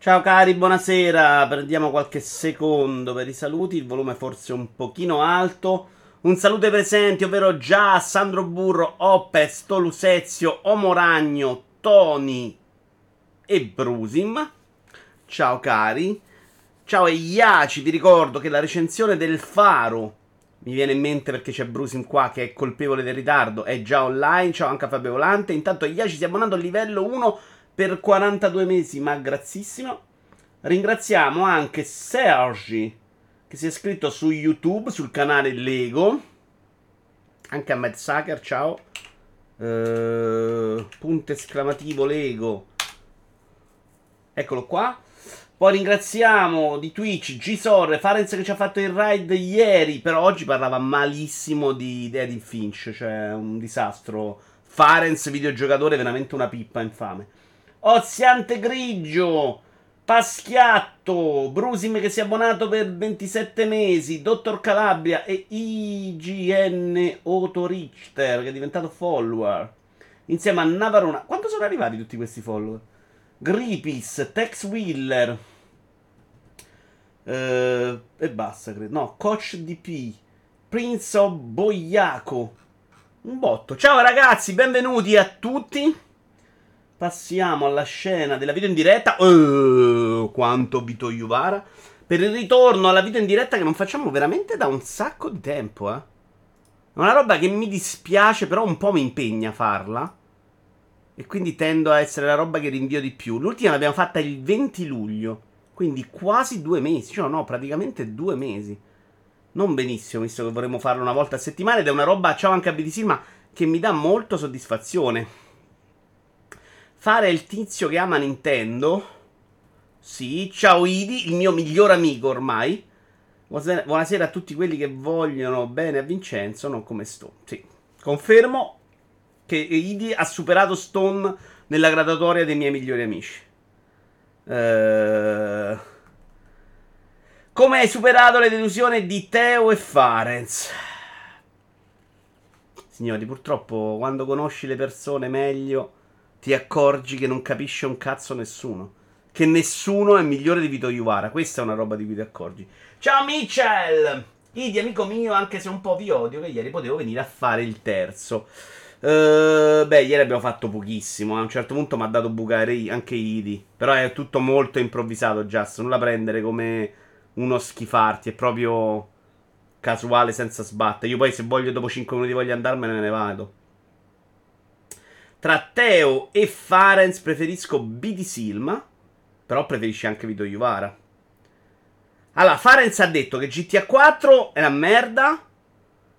Ciao cari, buonasera, perdiamo qualche secondo per i saluti, il volume forse un pochino alto. Un saluto ai presenti, ovvero Già, Sandro Burro, Opes, Tolusezio, Omoragno, Toni e Brusim. Ciao cari. Ciao e Iaci, vi ricordo che la recensione del Faro, mi viene in mente perché c'è Brusim qua che è colpevole del ritardo, è già online. Ciao anche a Fabio Volante. Intanto Iaci si è abbonato al livello 1 per 42 mesi, ma grazzissimo. Ringraziamo anche Sergi, che si è iscritto su YouTube, sul canale Lego. Anche a Mad Sucker, ciao. Punto esclamativo Lego. Eccolo qua. Poi ringraziamo di Twitch Gisorre, Farenz che ci ha fatto il raid ieri, però oggi parlava malissimo di David Finch, cioè un disastro. Farenz, videogiocatore, veramente una pippa infame. Oziante Grigio, Paschiatto, Brusim che si è abbonato per 27 mesi, Dottor Calabria e IGN Otorichter che è diventato follower, insieme a Navarona. Quanto sono arrivati tutti questi follower? Gripis, Tex Wheeler e basta, credo. No, Coach DP, Prince of Boiaco, un botto. Ciao ragazzi, benvenuti a tutti. Passiamo alla scena della video in diretta. Quanto Vito Iuvara. Per il ritorno alla video in diretta che non facciamo veramente da un sacco di tempo, eh. È una roba che mi dispiace, però un po' mi impegna farla. E quindi tendo a essere la roba che rinvio di più. L'ultima l'abbiamo fatta il 20 luglio. Quindi quasi 2 mesi. Cioè no, praticamente 2 mesi. Non benissimo, visto che vorremmo farlo una volta a settimana. Ed è una roba, ciao anche a BDC, ma che mi dà molto soddisfazione. Fare il tizio che ama Nintendo. Sì, ciao Idi, il mio miglior amico ormai. Buonasera a tutti quelli che vogliono bene a Vincenzo, non come Stone. Sì, confermo che Idi ha superato Stone nella graduatoria dei miei migliori amici. Come hai superato le delusioni di Teo e Farenz? Signori, purtroppo quando conosci le persone meglio ti accorgi che non capisce un cazzo nessuno, che nessuno è migliore di Vito Iuvara. Questa è una roba di cui ti accorgi. Ciao Michel, Idi amico mio, anche se un po' vi odio, che ieri potevo venire a fare il terzo. Beh, ieri abbiamo fatto pochissimo. A un certo punto mi ha dato bucare anche Idi. Però è tutto molto improvvisato, Just. Non la prendere come uno schifarti, è proprio casuale, senza sbattere. Io poi se voglio dopo 5 minuti voglio andarmene, me ne vado. Tra Teo e Farenz preferisco BD Silma, però preferisce anche Vito Iuvara. Allora, Farenz ha detto che GTA 4 è una merda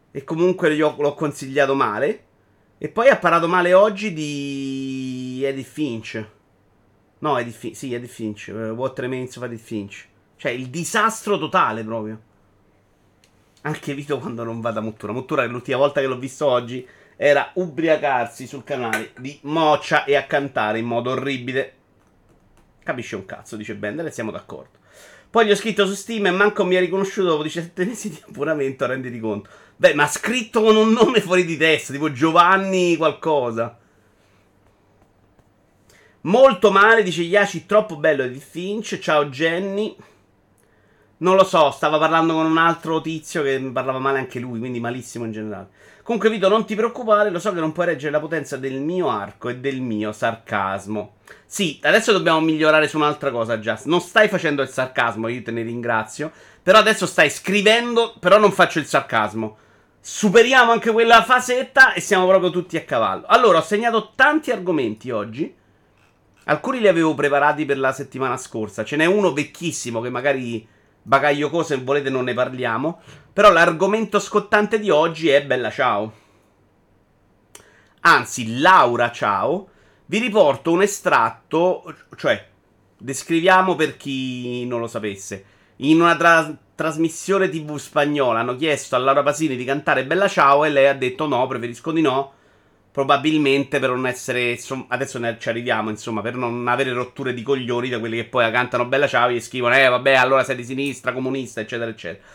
e comunque l'ho consigliato male. E poi ha parlato male oggi di Edith Finch. No, Edith Finch, What Remains of Edith Finch. Cioè, il disastro totale proprio. Anche Vito quando non va da Mottura. Mottura che l'ultima volta che l'ho visto oggi era ubriacarsi sul canale di Moccia e a cantare in modo orribile. Capisce un cazzo, dice Bender, siamo d'accordo. Poi gli ho scritto su Steam e manco mi ha riconosciuto dopo 17 mesi di appuramento, renditi conto. Beh, ma ha scritto con un nome fuori di testa, tipo Giovanni qualcosa. Molto male, dice Iaci, troppo bello di Finch. Ciao Jenny. Non lo so, stava parlando con un altro tizio che parlava male anche lui, quindi malissimo in generale. Comunque Vito, non ti preoccupare, lo so che non puoi reggere la potenza del mio arco e del mio sarcasmo. Sì, adesso dobbiamo migliorare su un'altra cosa, Just. Non stai facendo il sarcasmo, io te ne ringrazio. Però adesso stai scrivendo, però non faccio il sarcasmo. Superiamo anche quella fasetta e siamo proprio tutti a cavallo. Allora, ho segnato tanti argomenti oggi. Alcuni li avevo preparati per la settimana scorsa. Ce n'è uno vecchissimo che magari... Bakayoko, se volete non ne parliamo. Però l'argomento scottante di oggi è Bella Ciao. Anzi, Laura Ciao. Vi riporto un estratto, cioè, descriviamo per chi non lo sapesse. In una trasmissione TV spagnola hanno chiesto a Laura Pausini di cantare Bella Ciao e lei ha detto no, preferisco di no. Probabilmente per non essere, adesso ne ci arriviamo, insomma, per non avere rotture di coglioni da quelli che poi cantano Bella Ciao e scrivono vabbè, allora sei di sinistra, comunista, eccetera, eccetera.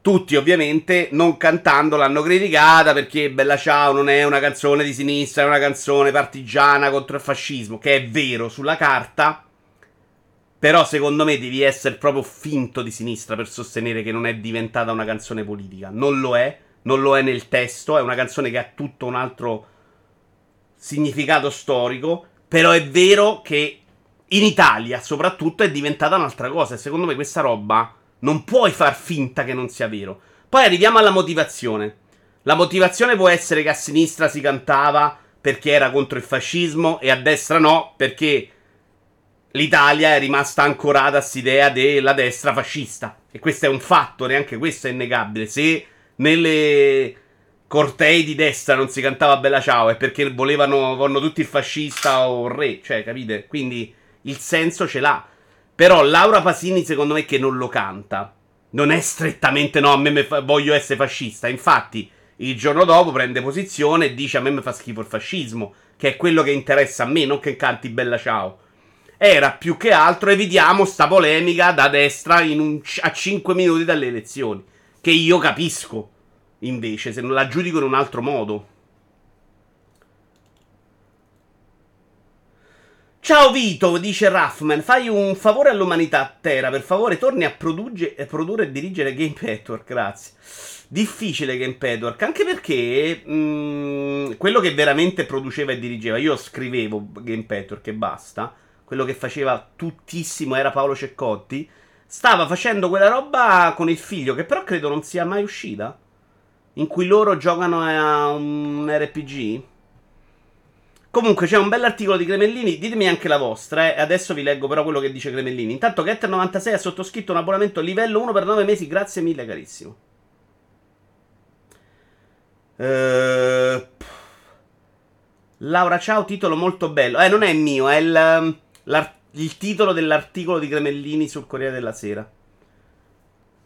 Tutti, ovviamente, non cantando l'hanno criticata perché Bella Ciao non è una canzone di sinistra, è una canzone partigiana contro il fascismo, che è vero sulla carta, Però secondo me devi essere proprio finto di sinistra per sostenere che non è diventata una canzone politica. Non lo è, non lo è nel testo, è una canzone che ha tutto un altro significato storico, però è vero che in Italia soprattutto è diventata un'altra cosa e secondo me questa roba non puoi far finta che non sia vero. Poi arriviamo alla motivazione. La motivazione può essere che a sinistra si cantava perché era contro il fascismo e a destra no, perché l'Italia è rimasta ancorata a quest'idea della destra fascista. E questo è un fatto, neanche questo è innegabile. Se nelle cortei di destra non si cantava Bella Ciao è perché volevano tutti il fascista o il re, cioè, capite? Quindi il senso ce l'ha. Però Laura Pausini secondo me che non lo canta. Non è strettamente no, a me voglio essere fascista. Infatti il giorno dopo prende posizione e dice a me mi fa schifo il fascismo, che è quello che interessa a me, non che canti Bella Ciao. Era più che altro evitiamo sta polemica da destra a 5 minuti dalle elezioni, che io capisco, invece, se non la giudico in un altro modo. Ciao Vito, dice Raffman, fai un favore all'umanità Terra, per favore torni a produrre e dirigere Game Network, grazie. Difficile Game Network, anche perché quello che veramente produceva e dirigeva, io scrivevo Game Network e basta. Quello che faceva tuttissimo era Paolo Ceccotti. Stava facendo quella roba con il figlio, che però credo non sia mai uscita, in cui loro giocano a un RPG. Comunque c'è un bell'articolo di Gramellini. Ditemi anche la vostra, eh. Adesso vi leggo però quello che dice Gramellini. Intanto Get96 ha sottoscritto un abbonamento livello 1 per 9 mesi. Grazie mille, carissimo. Laura Ciao, titolo molto bello. Non è mio, è il titolo dell'articolo di Gramellini sul Corriere della Sera.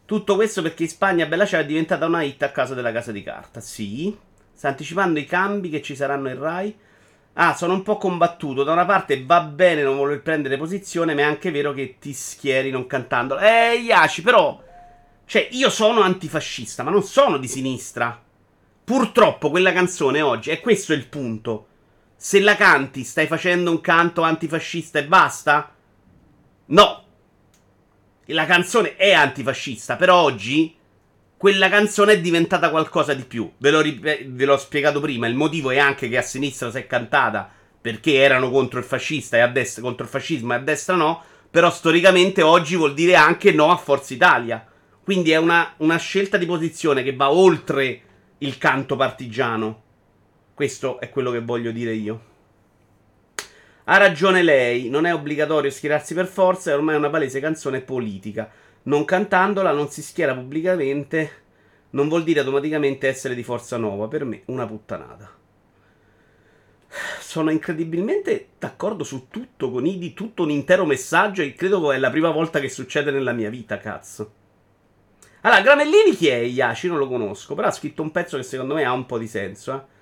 Tutto questo perché in Spagna Bella Ciao è diventata una hit a causa della Casa di Carta. Sì, sta anticipando i cambi che ci saranno in Rai. Sono un po' combattuto. Da una parte va bene non voler prendere posizione, ma è anche vero che ti schieri non cantando. Iaci, però, cioè, io sono antifascista, ma non sono di sinistra. Purtroppo quella canzone oggi, e questo è il punto, se la canti stai facendo un canto antifascista e basta? No. La canzone è antifascista, però oggi quella canzone è diventata qualcosa di più. Ve l'ho spiegato prima, il motivo è anche che a sinistra si è cantata perché erano contro il fascista e a destra contro il fascismo e a destra no, però storicamente oggi vuol dire anche no a Forza Italia. Quindi è una scelta di posizione che va oltre il canto partigiano. Questo è quello che voglio dire io. Ha ragione lei, non è obbligatorio schierarsi per forza, è ormai una palese canzone politica. Non cantandola, non si schiera pubblicamente, non vuol dire automaticamente essere di forza nuova. Per me, una puttanata. Sono incredibilmente d'accordo su tutto con Idi, tutto un intero messaggio, e credo che è la prima volta che succede nella mia vita, cazzo. Allora, Gramellini chi è? Iaci, non lo conosco, però ha scritto un pezzo che secondo me ha un po' di senso, eh.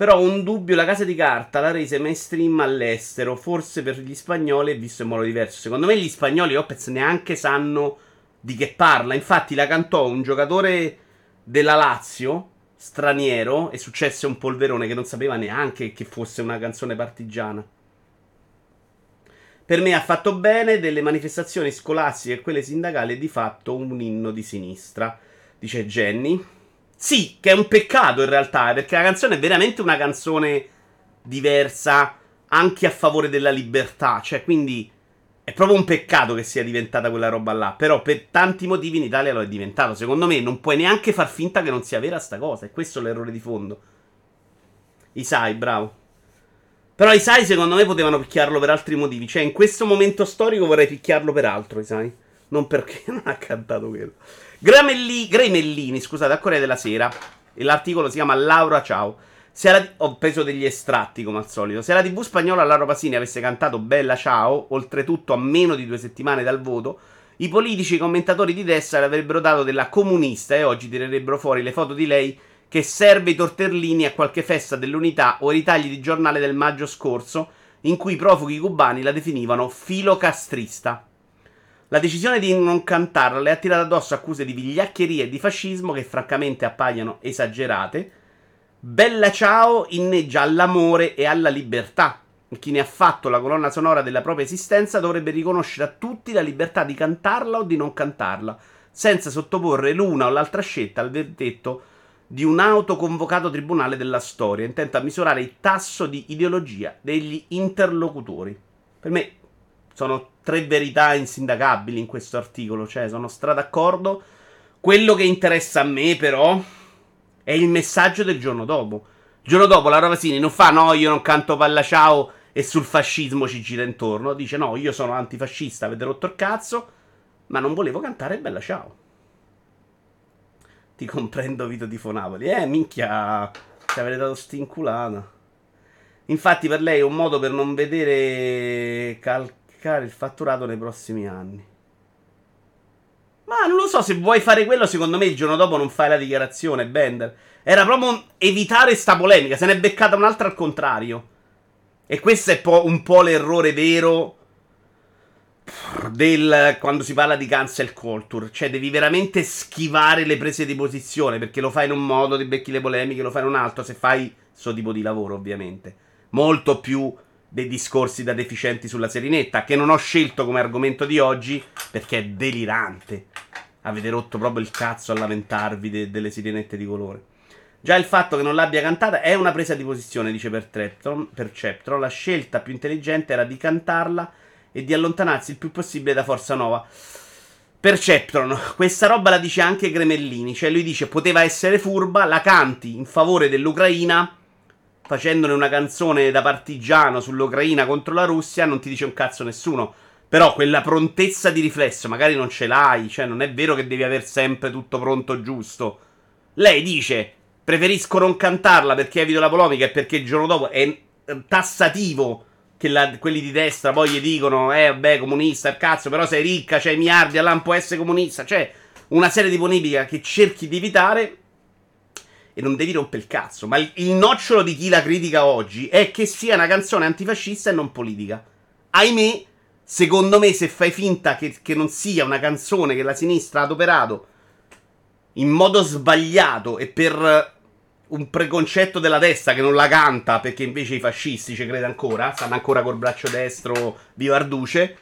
Però un dubbio, La Casa di Carta la rese mainstream all'estero, forse per gli spagnoli è visto in modo diverso. Secondo me gli spagnoli Opez neanche sanno di che parla. Infatti la cantò un giocatore della Lazio, straniero, e successe un polverone che non sapeva neanche che fosse una canzone partigiana. Per me ha fatto bene, delle manifestazioni scolastiche e quelle sindacali è di fatto un inno di sinistra, dice Jenny. Sì, che è un peccato in realtà, perché la canzone è veramente una canzone diversa, anche a favore della libertà, cioè, quindi è proprio un peccato che sia diventata quella roba là, però per tanti motivi in Italia lo è diventato. Secondo me non puoi neanche far finta che non sia vera sta cosa, e questo è l'errore di fondo. Isai, bravo. Però Isai secondo me potevano picchiarlo per altri motivi, cioè in questo momento storico vorrei picchiarlo per altro, Isai, non perché non ha cantato quello. Gramellini, scusate, a Corriere della Sera. E l'articolo si chiama Laura Ciao. Ho preso degli estratti come al solito. Se la TV spagnola Laura Pausini avesse cantato Bella Ciao, oltretutto a meno di 2 settimane dal voto, i politici e i commentatori di destra le avrebbero dato della comunista e oggi tirerebbero fuori le foto di lei che serve i tortellini a qualche festa dell'unità o i ritagli di giornale del maggio scorso in cui i profughi cubani la definivano filocastrista. La decisione di non cantarla le ha tirato addosso accuse di vigliaccheria e di fascismo che francamente appaiono esagerate. Bella Ciao inneggia all'amore e alla libertà. Chi ne ha fatto la colonna sonora della propria esistenza dovrebbe riconoscere a tutti la libertà di cantarla o di non cantarla, senza sottoporre l'una o l'altra scelta al verdetto di un autoconvocato tribunale della storia, intento a misurare il tasso di ideologia degli interlocutori. Per me sono tre verità insindacabili in questo articolo, cioè sono d'accordo. Quello che interessa a me, però, è il messaggio del giorno dopo. Il giorno dopo Laura Pausini non fa "no, io non canto Bella Ciao" e sul fascismo ci gira intorno, dice "no, io sono antifascista, avete rotto il cazzo, ma non volevo cantare Bella Ciao". Ti comprendo, Vito Tifo Napoli. Minchia, ti avrei dato stinculata. Infatti per lei è un modo per non vedere calcare il fatturato nei prossimi anni. Ma non lo so, se vuoi fare quello, secondo me il giorno dopo non fai la dichiarazione, Bender. Era proprio evitare sta polemica, se ne è beccata un'altra al contrario. E questo è un po' l'errore vero del quando si parla di cancel culture. Cioè devi veramente schivare le prese di posizione, perché lo fai in un modo, ti becchi le polemiche, lo fai in un altro, se fai questo tipo di lavoro, ovviamente. Molto più dei discorsi da deficienti sulla serinetta, che non ho scelto come argomento di oggi perché è delirante. Avete rotto proprio il cazzo a lamentarvi delle sirenette di colore. Già il fatto che non l'abbia cantata è una presa di posizione, dice Perceptron. La scelta più intelligente era di cantarla e di allontanarsi il più possibile da Forza Nova. Perceptron, questa roba la dice anche Gramellini, cioè lui dice poteva essere furba, la canti in favore dell'Ucraina, facendone una canzone da partigiano sull'Ucraina contro la Russia, non ti dice un cazzo nessuno. Però quella prontezza di riflesso magari non ce l'hai, cioè non è vero che devi aver sempre tutto pronto giusto. Lei dice preferisco non cantarla perché evito la polemica e perché il giorno dopo è tassativo che quelli di destra poi gli dicono vabbè, comunista, il cazzo, però sei ricca, c'hai miliardi, allora non può essere comunista. Cioè una serie di polemica che cerchi di evitare. E non devi rompere il cazzo. Ma il nocciolo di chi la critica oggi è che sia una canzone antifascista e non politica. Ahimè, secondo me, se fai finta che non sia una canzone che la sinistra ha adoperato in modo sbagliato e per un preconcetto della testa che non la canta, perché invece i fascisti ci crede ancora, stanno ancora col braccio destro vivarduce,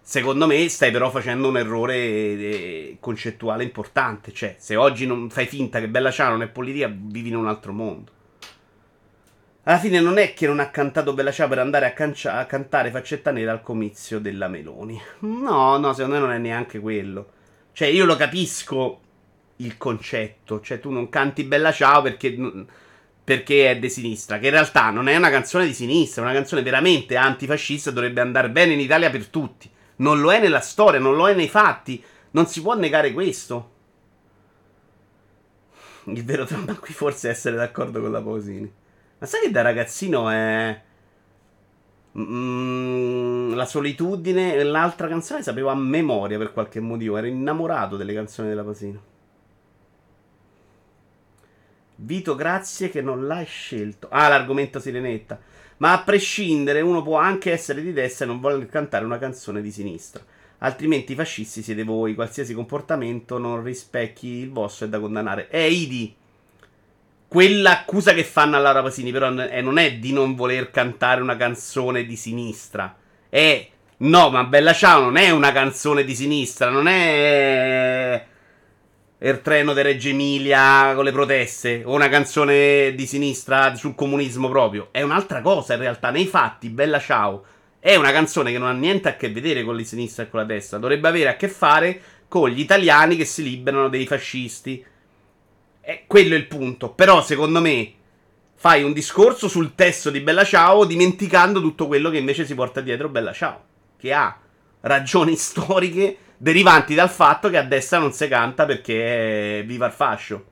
secondo me stai però facendo un errore concettuale importante. Cioè, se oggi non fai finta che Bella Ciao non è politica, vivi in un altro mondo. Alla fine non è che non ha cantato Bella Ciao per andare a cantare Faccetta Nera al comizio della Meloni. No, secondo me non è neanche quello. Cioè, io lo capisco il concetto. Cioè, tu non canti Bella Ciao perché è di sinistra, che in realtà non è una canzone di sinistra, è una canzone veramente antifascista, dovrebbe andare bene in Italia per tutti. Non lo è nella storia, non lo è nei fatti. Non si può negare questo. Il vero dramma qui forse è essere d'accordo con la Pausini. Ma sai che da ragazzino è... La solitudine, l'altra canzone, sapevo a memoria per qualche motivo. Ero innamorato delle canzoni della Pausini. Vito, grazie che non l'hai scelto. L'argomento sirenetta. Ma a prescindere, uno può anche essere di destra e non voler cantare una canzone di sinistra. Altrimenti i fascisti siete voi. Qualsiasi comportamento non rispecchi il vostro è da condannare. Idi, quell'accusa che fanno a Laura Pausini però non è di non voler cantare una canzone di sinistra. No, ma Bella Ciao non è una canzone di sinistra. Non è... il treno di Reggio Emilia con le proteste o una canzone di sinistra sul comunismo proprio. È un'altra cosa in realtà. Nei fatti Bella Ciao è una canzone che non ha niente a che vedere con la sinistra e con la destra. Dovrebbe avere a che fare con gli italiani che si liberano dei fascisti. Quello è il punto. Però secondo me fai un discorso sul testo di Bella Ciao dimenticando tutto quello che invece si porta dietro Bella Ciao, che ha ragioni storiche derivanti dal fatto che a destra non si canta perché viva il fascio.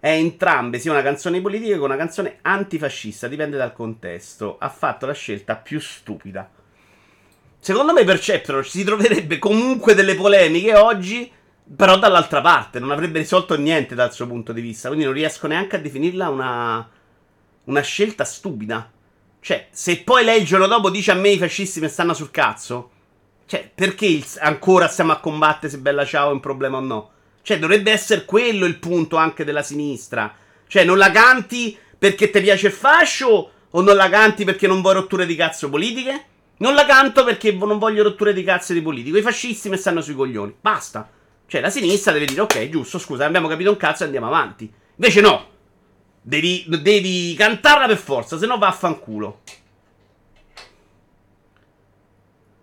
È entrambe sia una canzone politica che una canzone antifascista, dipende dal contesto. Ha fatto la scelta più stupida. Secondo me per Cepro si troverebbe comunque delle polemiche oggi, però dall'altra parte non avrebbe risolto niente dal suo punto di vista, quindi non riesco neanche a definirla una scelta stupida. Cioè, se poi lei il giorno dopo dice a me i fascisti mi stanno sul cazzo, cioè, perché ancora stiamo a combattere se Bella Ciao è un problema o no? Cioè, dovrebbe essere quello il punto anche della sinistra. Cioè, non la canti perché ti piace il fascio O non la canti perché non vuoi rotture di cazzo politiche? Non la canto perché non voglio rotture di cazzo di politico. I fascisti mi stanno sui coglioni. Basta. Cioè, la sinistra deve dire, ok, giusto, scusa, abbiamo capito un cazzo e andiamo avanti. Invece no. Devi cantarla per forza, se no va a fanculo.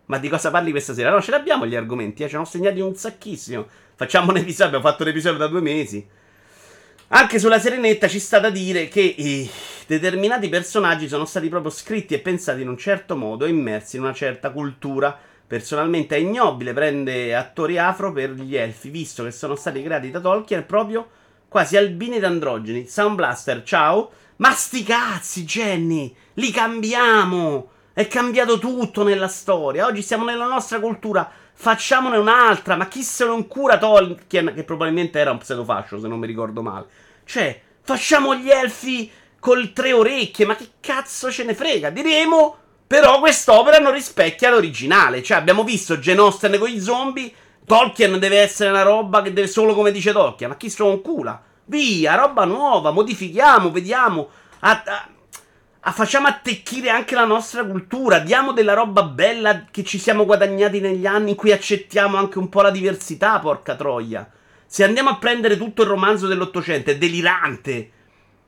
Ma di cosa parli questa sera? No, ce l'abbiamo gli argomenti, eh? Ce ne ho segnati un sacchissimo. Facciamo un episodio, abbiamo fatto un episodio da 2 mesi. Anche sulla Serenetta ci sta da dire che determinati personaggi sono stati proprio scritti e pensati in un certo modo e immersi in una certa cultura. Personalmente è ignobile prendere attori afro per gli elfi, visto che sono stati creati da Tolkien proprio quasi albini ed androgeni. Soundblaster, ciao. Ma sti cazzi, Jenny, li cambiamo. È cambiato tutto nella storia. Oggi siamo nella nostra cultura. Facciamone un'altra. Ma chi se non cura Tolkien, che probabilmente era un pseudofascio, se non mi ricordo male. Cioè, facciamo gli elfi col 3 orecchie. Ma che cazzo ce ne frega? Diremo, però quest'opera non rispecchia l'originale. Cioè, abbiamo visto Jane Austen con gli zombie. Tolkien deve essere una roba che deve solo come dice Tolkien. Ma chi se non cura? Via, roba nuova. Modifichiamo, vediamo. Facciamo attecchire anche la nostra cultura, diamo della roba bella che ci siamo guadagnati negli anni in cui accettiamo anche un po' la diversità, porca troia. Se andiamo a prendere tutto il romanzo dell'Ottocento è delirante.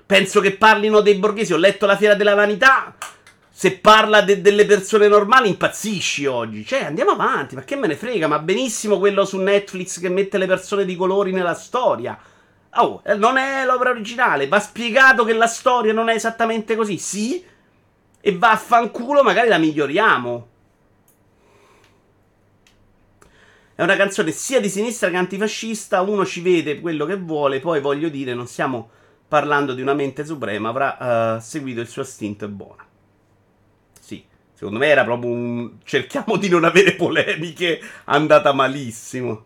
Penso che parlino dei borghesi, ho letto La Fiera della Vanità, se parla delle persone normali impazzisci oggi. Cioè andiamo avanti, ma che me ne frega, ma benissimo quello su Netflix che mette le persone di colori nella storia. Oh, non è l'opera originale, va spiegato che la storia non è esattamente così, sì? E va a fanculo, magari la miglioriamo. È una canzone sia di sinistra che antifascista, uno ci vede quello che vuole, poi voglio dire, non stiamo parlando di una mente suprema, avrà seguito il suo istinto e buona. Sì, secondo me era proprio un... cerchiamo di non avere polemiche, andata malissimo.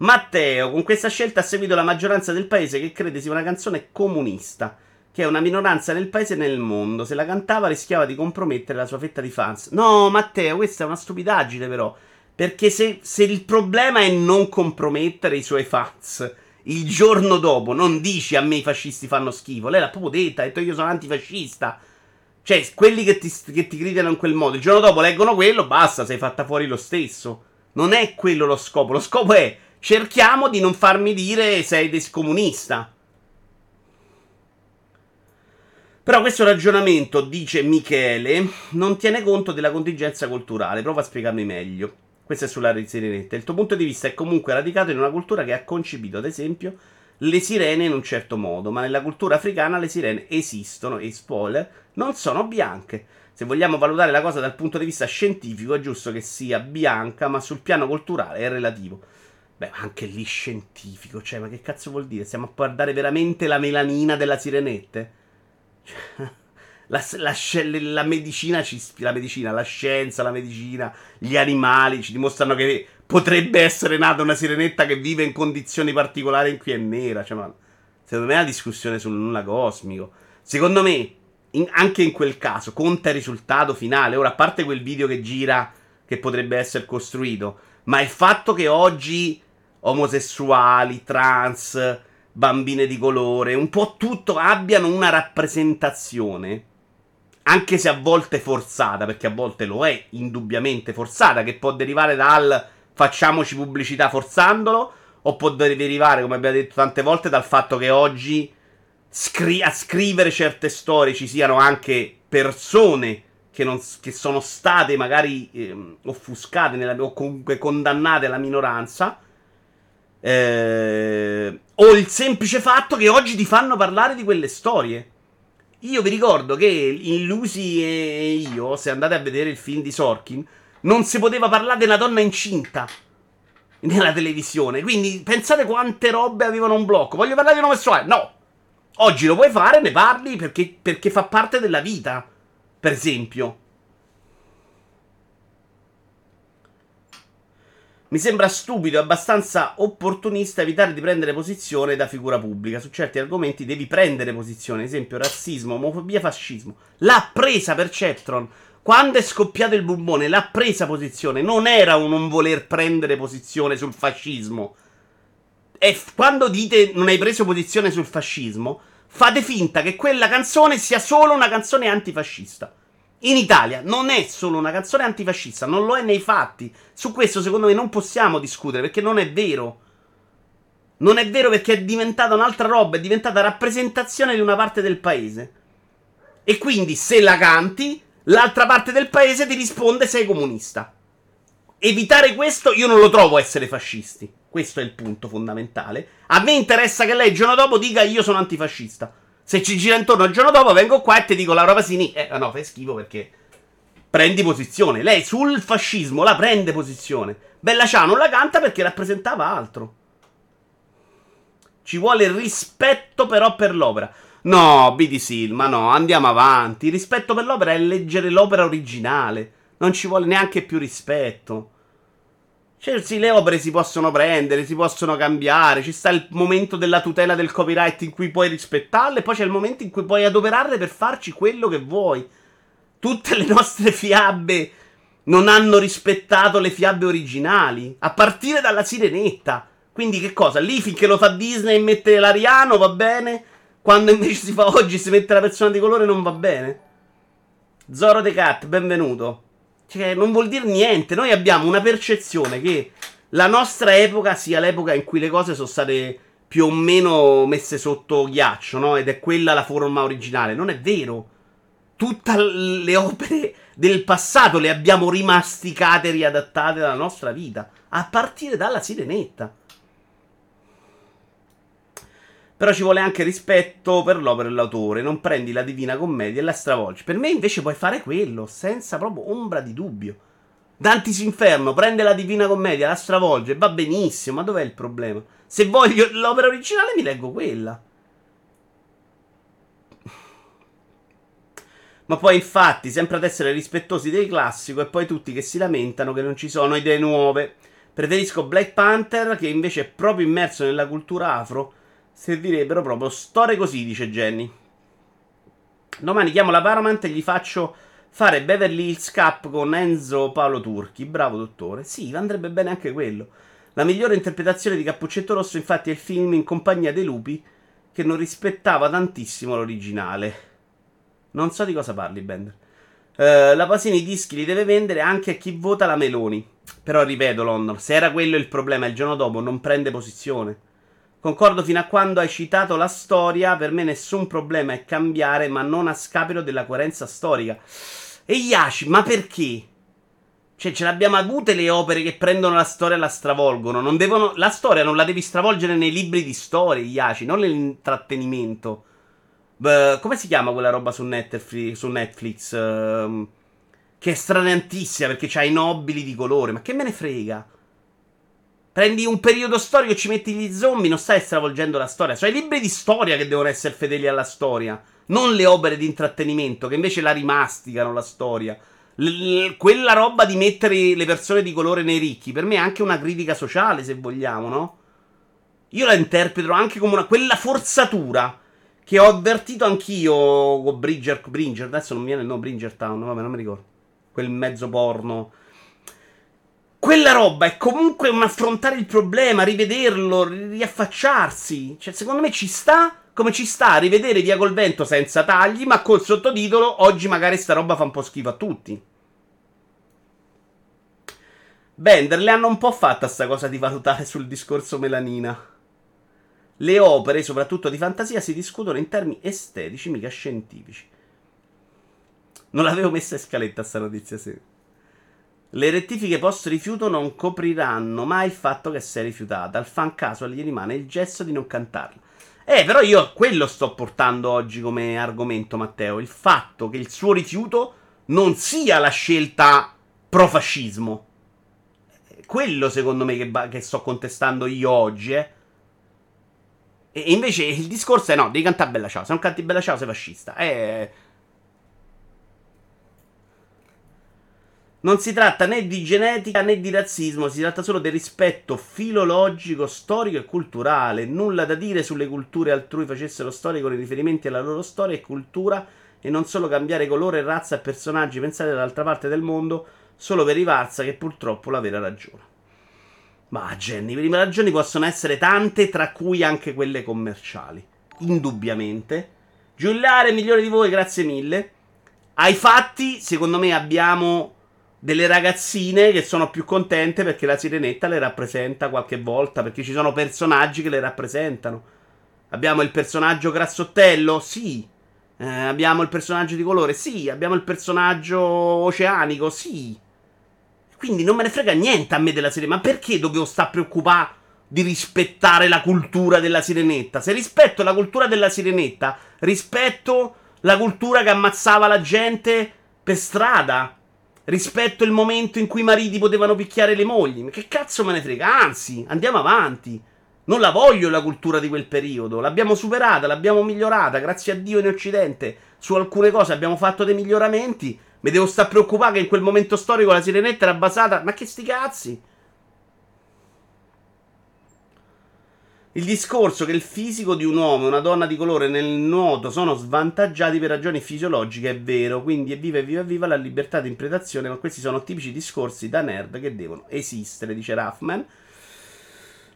Matteo, con questa scelta ha seguito la maggioranza del paese che crede sia una canzone comunista, che è una minoranza nel paese e nel mondo. Se la cantava rischiava di compromettere la sua fetta di fans. No, Matteo, questa è una stupidaggine però, perché se il problema è non compromettere i suoi fans, il giorno dopo non dici a me i fascisti fanno schifo. Lei l'ha proprio detta, ha detto io sono antifascista. Cioè, quelli che ti gridano in quel modo, il giorno dopo leggono quello, basta, sei fatta fuori lo stesso. Non è quello lo scopo è... cerchiamo di non farmi dire sei descomunista. Però questo ragionamento, dice Michele, non tiene conto della contingenza culturale. Prova a spiegarmi meglio. Questo è sulla Sirenetta. Il tuo punto di vista è comunque radicato in una cultura che ha concepito, ad esempio, le sirene in un certo modo. Ma nella cultura africana le sirene esistono e, spoiler, non sono bianche. Se vogliamo valutare la cosa dal punto di vista scientifico è giusto che sia bianca, ma sul piano culturale è relativo. Beh, anche lì scientifico, cioè, ma che cazzo vuol dire? Stiamo a guardare veramente la melanina della Sirenette? Cioè, la scienza, la medicina, gli animali ci dimostrano che potrebbe essere nata una sirenetta che vive in condizioni particolari in cui è nera. Cioè, ma secondo me è una discussione sul nulla cosmico. Secondo me, anche in quel caso, conta il risultato finale. Ora, a parte quel video che gira, che potrebbe essere costruito, ma il fatto che oggi... omosessuali, trans, bambine di colore, un po' tutto abbiano una rappresentazione, anche se a volte forzata, perché a volte lo è indubbiamente forzata, che può derivare dal facciamoci pubblicità forzandolo, o può derivare, come abbiamo detto tante volte, dal fatto che oggi a scrivere certe storie ci siano anche persone che sono state magari offuscate o comunque condannate alla minoranza. O il semplice fatto che oggi ti fanno parlare di quelle storie. Io vi ricordo che in Lucy e io, se andate a vedere il film di Sorkin, non si poteva parlare della donna incinta nella televisione. Quindi pensate quante robe avevano un blocco. Voglio parlare di un omosessuale? No. Oggi lo puoi fare, ne parli perché fa parte della vita, per esempio. Mi sembra stupido e abbastanza opportunista evitare di prendere posizione da figura pubblica. Su certi argomenti devi prendere posizione, ad esempio razzismo, omofobia, fascismo. L'ha presa Perceptron. Quando è scoppiato il bombone, l'ha presa posizione. Non era un non voler prendere posizione sul fascismo. E quando dite non hai preso posizione sul fascismo, fate finta che quella canzone sia solo una canzone antifascista. In Italia non è solo una canzone antifascista, non lo è nei fatti. Su questo secondo me non possiamo discutere, perché non è vero. Non è vero, perché è diventata un'altra roba, è diventata rappresentazione di una parte del paese. E quindi se la canti, l'altra parte del paese ti risponde sei comunista. Evitare questo io non lo trovo essere fascisti. Questo è il punto fondamentale. A me interessa che lei il giorno dopo dica io sono antifascista. Se ci gira intorno il giorno dopo vengo qua e ti dico Laura Pausini, no, fai schifo perché prendi posizione. Lei sul fascismo la prende posizione. Bella Ciao non la canta perché rappresentava altro. Ci vuole rispetto però per l'opera. No, BD Silma, no, andiamo avanti. Il rispetto per l'opera è leggere l'opera originale. Non ci vuole neanche più rispetto. Cioè, sì, le opere si possono prendere, si possono cambiare. Ci sta il momento della tutela del copyright in cui puoi rispettarle, poi c'è il momento in cui puoi adoperarle per farci quello che vuoi. Tutte le nostre fiabe non hanno rispettato le fiabe originali, a partire dalla Sirenetta. Quindi che cosa? Lì finché lo fa Disney e mette l'Ariano va bene, quando invece si fa oggi si mette la persona di colore non va bene. Zoro the Cat, benvenuto. Cioè, non vuol dire niente. Noi abbiamo una percezione che la nostra epoca sia l'epoca in cui le cose sono state più o meno messe sotto ghiaccio, no? Ed è quella la forma originale. Non è vero. Tutte le opere del passato le abbiamo rimasticate, riadattate alla nostra vita, a partire dalla Sirenetta. Però ci vuole anche rispetto per l'opera e l'autore. Non prendi la Divina Commedia e la stravolgi. Per me invece puoi fare quello, senza proprio ombra di dubbio. Dante's Inferno, prende la Divina Commedia, la stravolge, va benissimo. Ma dov'è il problema? Se voglio l'opera originale mi leggo quella. Ma poi infatti, sempre ad essere rispettosi del classico, e poi tutti che si lamentano che non ci sono idee nuove. Preferisco Black Panther, che invece è proprio immerso nella cultura afro. Servirebbero proprio storie così, dice Jenny. Domani chiamo la Paramount e gli faccio fare Beverly Hills Cop con Enzo Paolo Turchi. Bravo dottore. Sì, andrebbe bene anche quello. La migliore interpretazione di Cappuccetto Rosso infatti è il film In compagnia dei lupi, che non rispettava tantissimo l'originale. Non so di cosa parli, Bender. La Pausini i dischi li deve vendere anche a chi vota la Meloni. Però ripeto, London, se era quello il problema, il giorno dopo non prende posizione. Concordo fino a quando hai citato la storia, per me nessun problema è cambiare, ma non a scapito della coerenza storica. E Iaci, ma perché? Cioè, ce l'abbiamo avute le opere che prendono la storia e la stravolgono. Non devono, la storia non la devi stravolgere nei libri di storia, Iaci, non nell'intrattenimento. Come si chiama quella roba su Netflix? Che è stranantissima perché c'ha i nobili di colore, ma che me ne frega? Prendi un periodo storico e ci metti gli zombie, non stai stravolgendo la storia. Sono i libri di storia che devono essere fedeli alla storia, non le opere di intrattenimento che invece la rimasticano la storia. Quella roba di mettere le persone di colore nei ricchi, per me è anche una critica sociale, se vogliamo, no? Io la interpreto anche come una quella forzatura che ho avvertito anch'io con Bridgerton, adesso non mi viene il nome, Bridgerton, vabbè, non mi ricordo. Quel mezzo porno. Quella roba è comunque un affrontare il problema, rivederlo, riaffacciarsi. Cioè, secondo me ci sta come ci sta a rivedere Via col vento senza tagli, ma col sottotitolo oggi magari sta roba fa un po' schifo a tutti. Bender, le hanno un po' fatta sta cosa di valutare sul discorso melanina. Le opere, soprattutto di fantasia, si discutono in termini estetici, mica scientifici. Non l'avevo messa in scaletta sta notizia, sì. Le rettifiche post rifiuto non copriranno mai il fatto che sei rifiutata. Al fan casual gli rimane il gesto di non cantarla. Però io quello sto portando oggi come argomento, Matteo. Il fatto che il suo rifiuto non sia la scelta pro-fascismo. Quello secondo me che sto contestando io oggi, E invece il discorso è no, devi cantare Bella Ciao. Se non canti Bella Ciao sei fascista. Non si tratta né di genetica né di razzismo, si tratta solo del rispetto filologico, storico e culturale. Nulla da dire sulle culture altrui facessero storie con i riferimenti alla loro storia e cultura, e non solo cambiare colore, razza e personaggi pensati dall'altra parte del mondo solo per i Varza, che purtroppo la vera ragione. Ma Jenny, le ragioni possono essere tante, tra cui anche quelle commerciali. indubbiamente. Giuliare, migliore di voi, grazie mille. Ai fatti, secondo me, abbiamo delle ragazzine che sono più contente perché la sirenetta le rappresenta qualche volta, perché ci sono personaggi che le rappresentano. Abbiamo il personaggio grassottello? Sì. Abbiamo il personaggio di colore? Sì. Abbiamo il personaggio oceanico? Sì. Quindi non me ne frega niente a me della sirenetta. Ma perché dovevo star preoccupato di rispettare la cultura della sirenetta? Se rispetto la cultura della sirenetta, rispetto la cultura che ammazzava la gente per strada, rispetto il momento in cui i mariti potevano picchiare le mogli, ma che cazzo me ne frega? Anzi, andiamo avanti. Non la voglio la cultura di quel periodo. L'abbiamo superata, l'abbiamo migliorata. Grazie a Dio in Occidente su alcune cose abbiamo fatto dei miglioramenti. Mi devo star preoccupare che in quel momento storico la sirenetta era basata... Ma che sti cazzi? Il discorso che il fisico di un uomo e una donna di colore nel nuoto sono svantaggiati per ragioni fisiologiche è vero, quindi evviva la libertà di interpretazione, ma questi sono tipici discorsi da nerd che devono esistere, dice Raffman.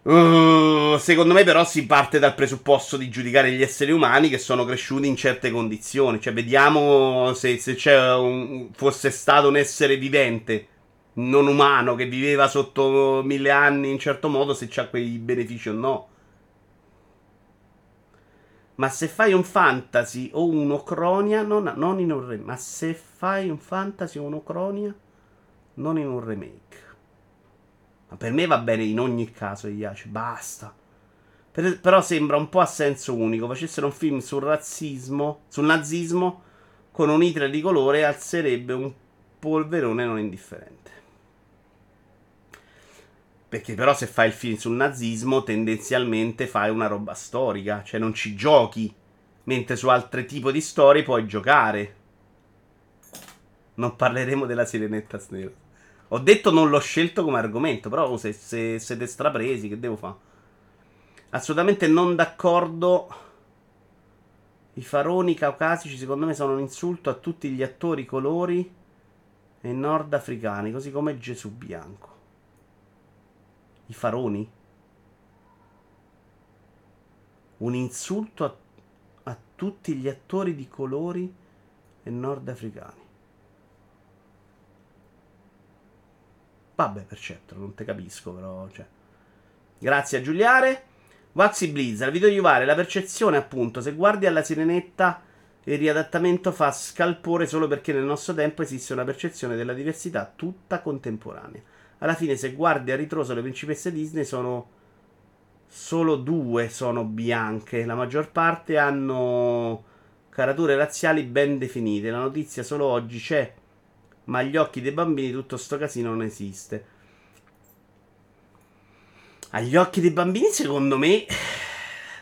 Secondo me però si parte dal presupposto di giudicare gli esseri umani che sono cresciuti in certe condizioni, cioè vediamo se c'è fosse stato un essere vivente non umano che viveva sotto 1000 anni in certo modo, se c'ha quei benefici o no. Ma se fai un fantasy o un'ocronia non in un remake. Ma se fai un fantasy o un'ocronia non in un remake. Ma per me va bene in ogni caso, Iace, basta. Però sembra un po' a senso unico. Facessero un film sul razzismo, sul nazismo, con un Hitler di colore, alzerebbe un polverone non indifferente. Perché però se fai il film sul nazismo, tendenzialmente fai una roba storica, cioè non ci giochi. Mentre su altri tipi di storie puoi giocare. Non parleremo della sirenetta nera. Ho detto non l'ho scelto come argomento, però se siete strapresi, che devo fare? Assolutamente non d'accordo. I faroni caucasici secondo me sono un insulto a tutti gli attori colori e nordafricani, così come Gesù Bianco. I faroni? Un insulto a tutti gli attori di colori e nordafricani. Vabbè, per certo, non te capisco, però, cioè. Grazie a Giuliare. Waxy Blizzard, vi do aiutare. La percezione, appunto, se guardi alla sirenetta, il riadattamento fa scalpore solo perché nel nostro tempo esiste una percezione della diversità tutta contemporanea. Alla fine, se guardi a ritroso le principesse Disney, sono... solo 2 sono bianche. La maggior parte hanno carature razziali ben definite. La notizia solo oggi c'è, ma agli occhi dei bambini tutto sto casino non esiste. Agli occhi dei bambini secondo me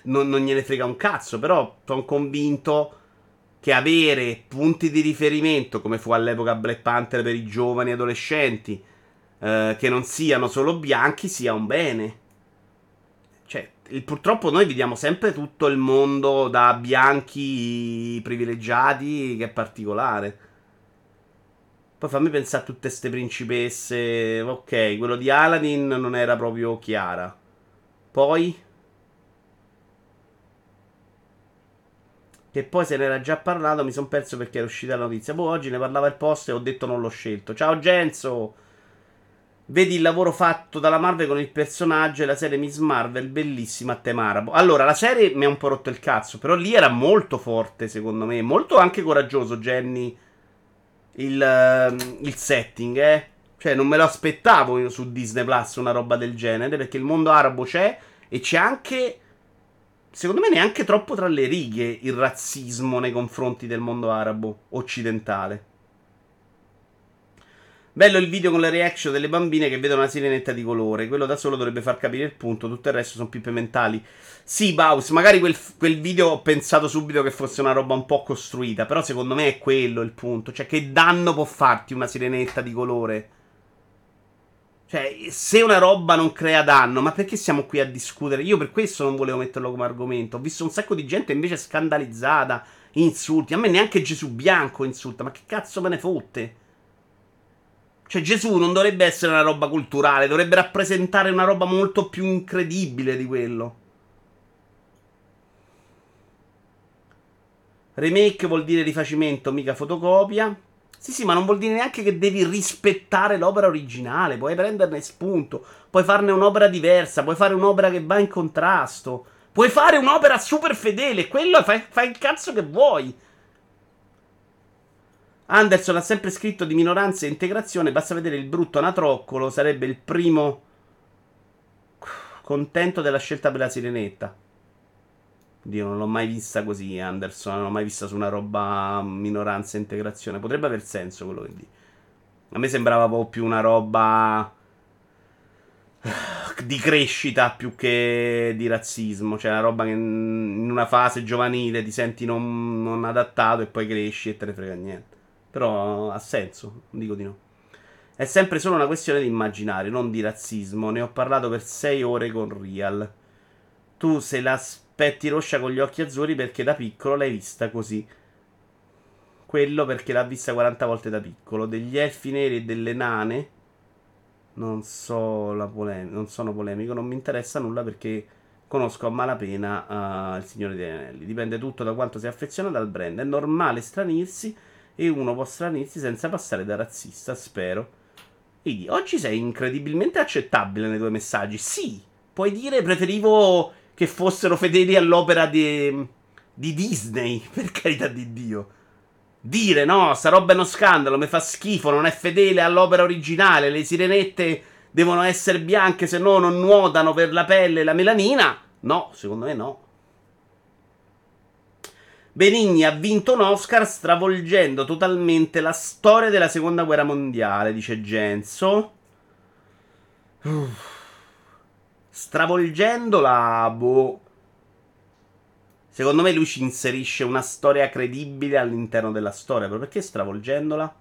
non gliene frega un cazzo, però sono convinto che avere punti di riferimento come fu all'epoca Black Panther per i giovani adolescenti, che non siano solo bianchi, sia un bene. Cioè, purtroppo noi vediamo sempre tutto il mondo da bianchi privilegiati, che è particolare. Poi fammi pensare a tutte ste principesse. Ok, quello di Aladdin non era proprio Chiara. Poi? Che poi se ne era già parlato, mi sono perso perché era uscita la notizia. Poi oggi ne parlava il post e ho detto non l'ho scelto. Ciao Genzo! Vedi il lavoro fatto dalla Marvel con il personaggio e la serie Miss Marvel, bellissima a tema arabo. Allora, la serie mi ha un po' rotto il cazzo, però lì era molto forte secondo me. Molto anche coraggioso, Jenny. Il setting, eh? Cioè, non me lo aspettavo io su Disney Plus una roba del genere, perché il mondo arabo c'è e c'è anche, secondo me, neanche troppo tra le righe il razzismo nei confronti del mondo arabo occidentale. Bello il video con le reaction delle bambine che vedono una sirenetta di colore. Quello da solo dovrebbe far capire il punto. Tutto il resto sono pippe mentali. Sì, Baus, magari quel video ho pensato subito che fosse una roba un po' costruita, però secondo me è quello il punto. Cioè, che danno può farti una sirenetta di colore? Cioè, se una roba non crea danno, ma perché siamo qui a discutere? Io per questo non volevo metterlo come argomento. Ho visto un sacco di gente invece scandalizzata, insulti. A me neanche Gesù Bianco insulta. Ma che cazzo me ne fotte? Cioè, Gesù non dovrebbe essere una roba culturale, dovrebbe rappresentare una roba molto più incredibile di quello. Remake vuol dire rifacimento, mica fotocopia. Sì, sì, ma non vuol dire neanche che devi rispettare l'opera originale. Puoi prenderne spunto, puoi farne un'opera diversa, puoi fare un'opera che va in contrasto, puoi fare un'opera super fedele. Quello fai il cazzo che vuoi. Andersen ha sempre scritto di minoranza e integrazione. Basta vedere il brutto anatroccolo. Sarebbe il primo contento della scelta per la sirenetta. Dio, non l'ho mai vista così, Andersen. Non l'ho mai vista su una roba minoranza e integrazione. Potrebbe aver senso quello che dici. A me sembrava un po' più una roba di crescita più che di razzismo. Cioè una roba che in una fase giovanile ti senti non adattato e poi cresci e te ne frega niente. Però ha senso, non dico di no. È sempre solo una questione di immaginario, non di razzismo. Ne ho parlato per 6 ore con Real. Tu se l'aspetti roscia con gli occhi azzurri perché da piccolo l'hai vista così. Quello perché l'ha vista 40 volte da piccolo. Degli elfi neri e delle nane non sono polemico, non mi interessa nulla perché conosco a malapena il Signore degli Anelli. Dipende tutto da quanto si affeziona dal brand. È normale stranirsi. E uno può stranirsi senza passare da razzista, spero. Quindi, oggi sei incredibilmente accettabile nei tuoi messaggi. Sì, puoi dire preferivo che fossero fedeli all'opera di Disney, per carità di Dio. Dire no, sta roba è uno scandalo, mi fa schifo, non è fedele all'opera originale, le sirenette devono essere bianche, se no non nuotano per la pelle e la melanina. No, secondo me no. Benigni ha vinto un Oscar stravolgendo totalmente la storia della seconda guerra mondiale, dice Genzo. Stravolgendo la... boh. Secondo me lui ci inserisce una storia credibile all'interno della storia, però perché stravolgendola?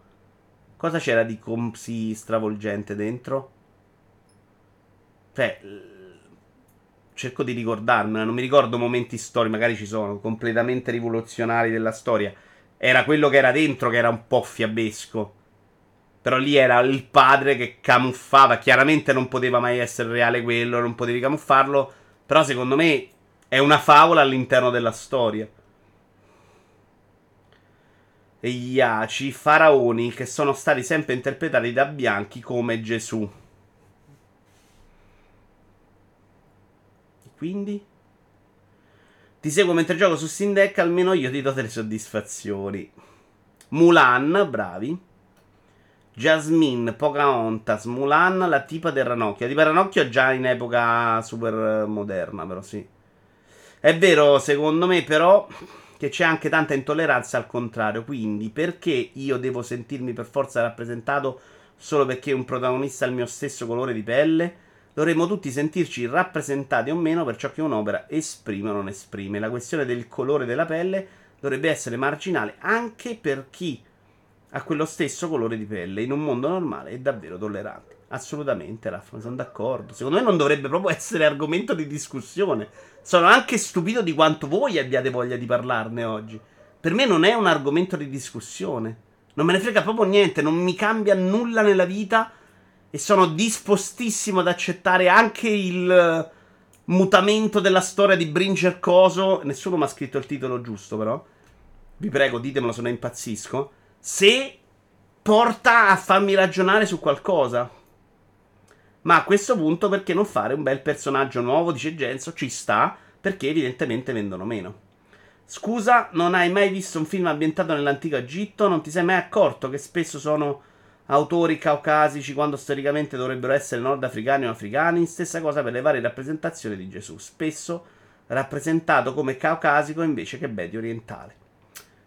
Cosa c'era di così stravolgente dentro? Cioè... cerco di ricordarmela, non mi ricordo momenti storici, magari ci sono, completamente rivoluzionari della storia. Era quello che era dentro che era un po' fiabesco. Però lì era il padre che camuffava, chiaramente non poteva mai essere reale quello, non potevi camuffarlo, però secondo me è una favola all'interno della storia. E gli Iaci, faraoni, che sono stati sempre interpretati da bianchi come Gesù. Quindi ti seguo mentre gioco su Steam Deck, almeno io ti do delle soddisfazioni. Mulan, bravi. Jasmine, Pocahontas, Mulan, la tipa del ranocchio. La tipa del ranocchio è già in epoca super moderna, però sì. È vero, secondo me però, che c'è anche tanta intolleranza al contrario. Quindi perché io devo sentirmi per forza rappresentato solo perché un protagonista ha il mio stesso colore di pelle? Dovremmo tutti sentirci rappresentati o meno per ciò che un'opera esprime o non esprime. La questione del colore della pelle dovrebbe essere marginale anche per chi ha quello stesso colore di pelle. In un mondo normale è davvero tollerante. Assolutamente, Raff, sono d'accordo. Secondo me non dovrebbe proprio essere argomento di discussione. Sono anche stupito di quanto voi abbiate voglia di parlarne oggi. Per me non è un argomento di discussione. Non me ne frega proprio niente, non mi cambia nulla nella vita. E sono dispostissimo ad accettare anche il mutamento della storia di Bringer Coso. Nessuno mi ha scritto il titolo giusto, però. Vi prego, ditemelo se ne impazzisco. Se porta a farmi ragionare su qualcosa. Ma a questo punto perché non fare un bel personaggio nuovo, dice Genzo, ci sta, perché evidentemente vendono meno. Scusa, non hai mai visto un film ambientato nell'antico Egitto? Non ti sei mai accorto che spesso sono... autori caucasici quando storicamente dovrebbero essere nordafricani o africani? Stessa cosa per le varie rappresentazioni di Gesù, spesso rappresentato come caucasico invece che medio orientale.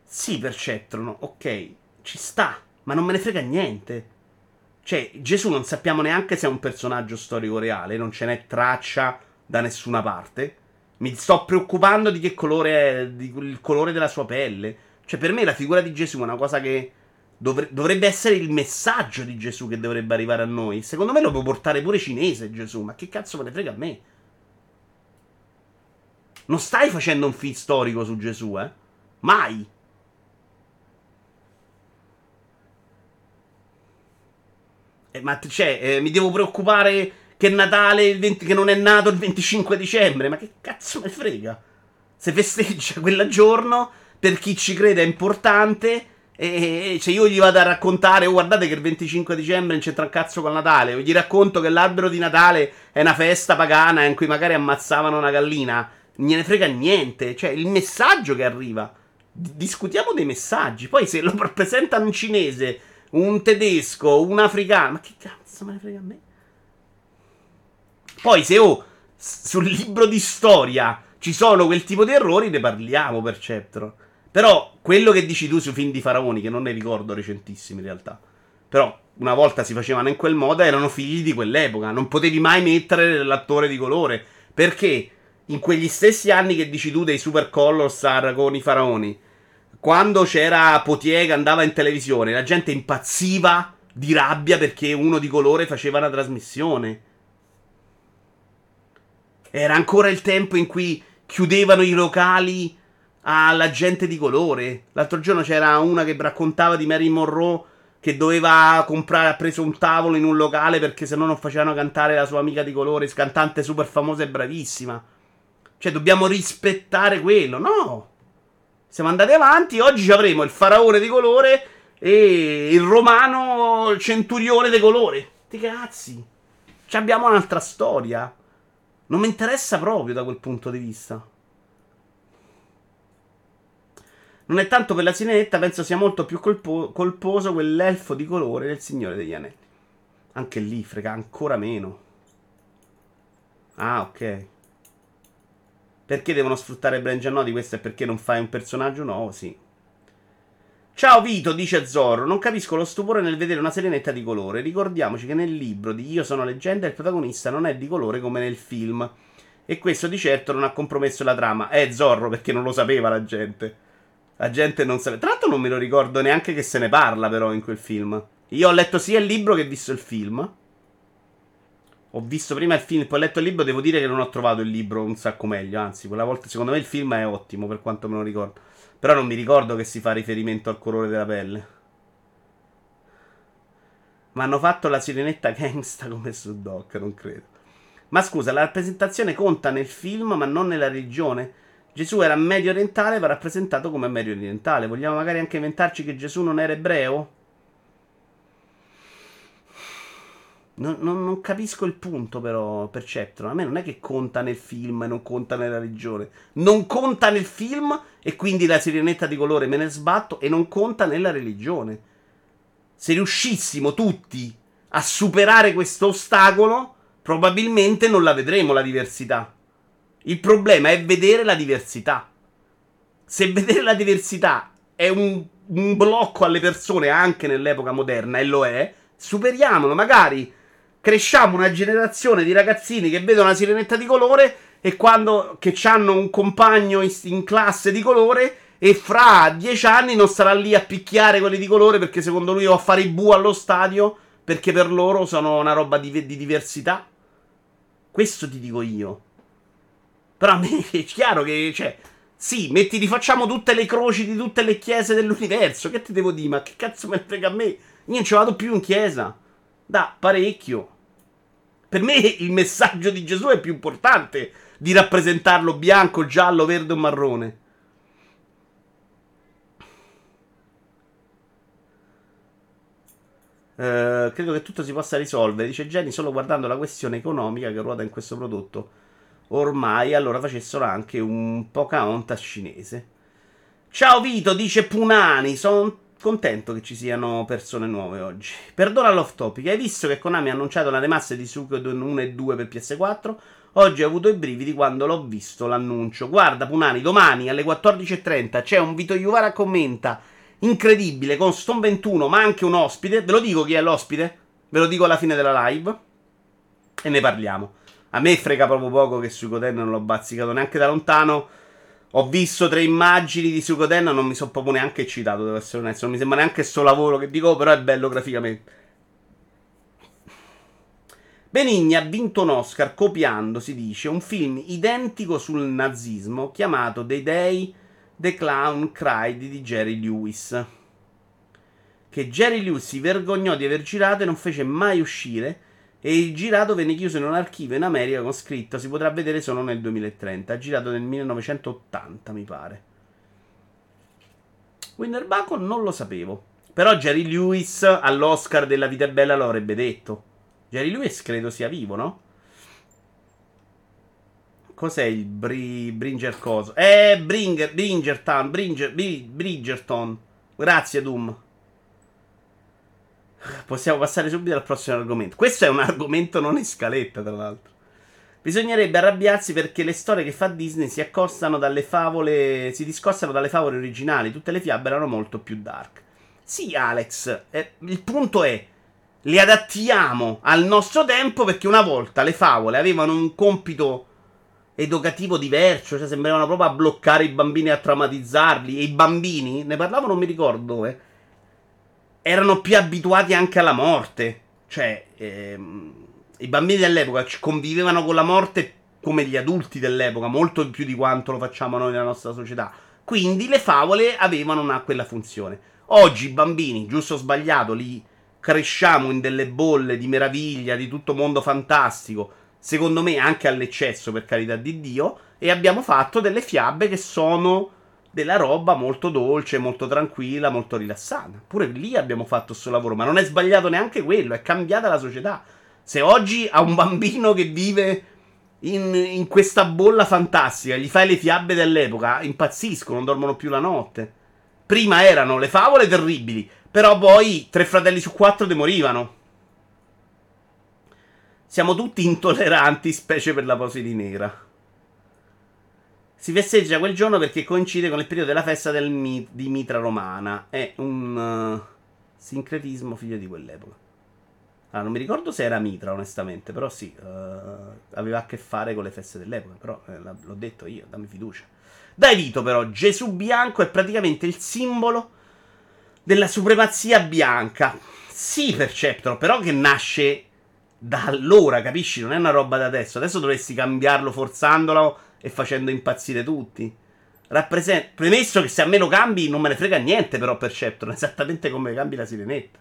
Sì, Percetrono, ok, ci sta, ma non me ne frega niente. Cioè, Gesù non sappiamo neanche se è un personaggio storico reale, non ce n'è traccia da nessuna parte. Mi sto preoccupando di che colore è, il colore della sua pelle. Cioè, per me la figura di Gesù è una cosa che... dovrebbe essere il messaggio di Gesù che dovrebbe arrivare a noi. Secondo me lo può portare pure cinese Gesù. Ma che cazzo me ne frega a me? Non stai facendo un film storico su Gesù, eh? Mai. Ma cioè, mi devo preoccupare che Natale che non è nato il 25 dicembre. Ma che cazzo me ne frega? Se festeggia quel giorno... per chi ci crede è importante. E se io gli vado a raccontare, oh, guardate che il 25 dicembre non c'entra un cazzo col Natale, o gli racconto che l'albero di Natale è una festa pagana in cui magari ammazzavano una gallina, gliene frega niente. Cioè, il messaggio che arriva. Discutiamo dei messaggi. Poi se lo rappresenta un cinese, un tedesco, un africano, ma che cazzo me ne frega a me? Poi se sul libro di storia ci sono quel tipo di errori, ne parliamo per certo. Però quello che dici tu sui film di faraoni, che non ne ricordo recentissimi in realtà, però una volta si facevano in quel modo, erano figli di quell'epoca, non potevi mai mettere l'attore di colore, perché in quegli stessi anni che dici tu dei super colossar con i faraoni, quando c'era Potier che andava in televisione, la gente impazziva di rabbia perché uno di colore faceva una trasmissione. Era ancora il tempo in cui chiudevano i locali alla gente di colore. L'altro giorno c'era una che raccontava di Marilyn Monroe che doveva comprare, ha preso un tavolo in un locale perché se no non facevano cantare la sua amica di colore, cantante super famosa e bravissima. Cioè, dobbiamo rispettare quello, no? Siamo andati avanti, oggi avremo il faraone di colore e il romano centurione di colore. Ti cazzi, ci abbiamo un'altra storia. Non mi interessa proprio da quel punto di vista. Non è tanto per la sirenetta, penso sia molto più colposo quell'elfo di colore del Signore degli Anelli. Anche lì frega ancora meno. Ah, ok. Perché devono sfruttare Bren Giannotti? Questo è perché non fai un personaggio nuovo, sì. Ciao Vito, dice Zorro, non capisco lo stupore nel vedere una sirenetta di colore. Ricordiamoci che nel libro di Io sono leggenda il protagonista non è di colore come nel film. E questo di certo non ha compromesso la trama. Zorro, perché non lo sapeva la gente. La gente non sapeva. Tra l'altro non me lo ricordo neanche che se ne parla però in quel film. Io ho letto sia il libro che visto il film. Ho visto prima il film, poi ho letto il libro, devo dire che non ho trovato il libro un sacco meglio, anzi, quella volta secondo me il film è ottimo per quanto me lo ricordo. Però non mi ricordo che si fa riferimento al colore della pelle. Ma hanno fatto la sirenetta gangsta come su Doc, non credo. Ma scusa, la rappresentazione conta nel film ma non nella religione? Gesù era medio orientale, va rappresentato come medio orientale. Vogliamo magari anche inventarci che Gesù non era ebreo? Non capisco il punto però, Perceptron. A me non è che conta nel film e non conta nella religione. Non conta nel film e quindi la sirenetta di colore me ne sbatto, e non conta nella religione. Se riuscissimo tutti a superare questo ostacolo, probabilmente non la vedremo la diversità. Il problema è vedere la diversità. Se vedere la diversità è un blocco alle persone anche nell'epoca moderna, e lo è, superiamolo, magari cresciamo una generazione di ragazzini che vedono una sirenetta di colore e quando che hanno un compagno in classe di colore, e fra 10 anni non sarà lì a picchiare quelli di colore perché secondo lui va a fare i bu allo stadio perché per loro sono una roba di diversità. Questo ti dico io. Però a me è chiaro che, cioè, sì, metti, rifacciamo tutte le croci di tutte le chiese dell'universo, che ti devo dire, ma che cazzo me ne frega a me? Io non ci vado più in chiesa da parecchio. Per me il messaggio di Gesù è più importante di rappresentarlo bianco, giallo, verde o marrone. Credo che tutto si possa risolvere, dice Jenny, solo guardando la questione economica che ruota in questo prodotto ormai. Allora facessero anche un Pocahontas cinese. Ciao Vito, dice Punani, sono contento che ci siano persone nuove oggi. Perdona l'off topic, hai visto che Konami ha annunciato la remaster di Suikoden 1 e 2 per PS4? Oggi ho avuto i brividi quando l'ho visto l'annuncio. Guarda Punani, domani alle 14.30 c'è un Vito Iuvara commenta incredibile con Stone 21, ma anche un ospite. Ve lo dico chi è l'ospite? Ve lo dico alla fine della live e ne parliamo. A me frega proprio poco che Suikoden non l'ho bazzicato neanche da lontano. Ho visto 3 immagini di Suikoden, non mi sono proprio neanche eccitato, devo essere onesto. Non mi sembra neanche sto lavoro che dico, però è bello graficamente. Benigni ha vinto un Oscar copiando, si dice, un film identico sul nazismo chiamato The Day the Clown Cried di Jerry Lewis, che Jerry Lewis si vergognò di aver girato e non fece mai uscire, e il girato venne chiuso in un archivio in America con scritto si potrà vedere solo nel 2030. Ha girato nel 1980, mi pare. Winnerbacco non lo sapevo. Però Jerry Lewis all'Oscar della vita è bella lo avrebbe detto. Jerry Lewis credo sia vivo, no? Cos'è il Bringer coso? Bridgerton. Grazie, Doom. Possiamo passare subito al prossimo argomento. Questo è un argomento non in scaletta, tra l'altro. Bisognerebbe arrabbiarsi perché le storie che fa Disney si discostano dalle favole originali. Tutte le fiabe erano molto più dark. Sì, Alex, il punto è... le adattiamo al nostro tempo, perché una volta le favole avevano un compito educativo diverso, cioè sembravano proprio a bloccare i bambini, a traumatizzarli, e i bambini, ne parlavo non mi ricordo dove, erano più abituati anche alla morte, cioè i bambini dell'epoca convivevano con la morte come gli adulti dell'epoca, molto più di quanto lo facciamo noi nella nostra società, quindi le favole avevano quella funzione. Oggi i bambini, giusto o sbagliato, li cresciamo in delle bolle di meraviglia, di tutto mondo fantastico, secondo me anche all'eccesso, per carità di Dio, e abbiamo fatto delle fiabe che sono della roba molto dolce, molto tranquilla, molto rilassata. Pure lì abbiamo fatto questo lavoro, ma non è sbagliato neanche quello, è cambiata la società. Se oggi a un bambino che vive in questa bolla fantastica gli fai le fiabe dell'epoca, impazziscono, non dormono più la notte. Prima erano le favole terribili, però poi 3 fratelli su 4 demorivano. Siamo tutti intolleranti, specie per la Pausini nera. Si festeggia quel giorno perché coincide con il periodo della festa di Mitra romana. È un sincretismo figlio di quell'epoca. Non mi ricordo se era Mitra, onestamente, però sì, aveva a che fare con le feste dell'epoca, però l'ho detto io, dammi fiducia. Dai Vito però, Gesù bianco è praticamente il simbolo della supremazia bianca. Sì, Perceptron, però che nasce... da allora, capisci? Non è una roba da adesso. Adesso dovresti cambiarlo forzandolo e facendo impazzire tutti. Premesso che se a me lo cambi non me ne frega niente, però Perceptron, esattamente come cambi la sirenetta.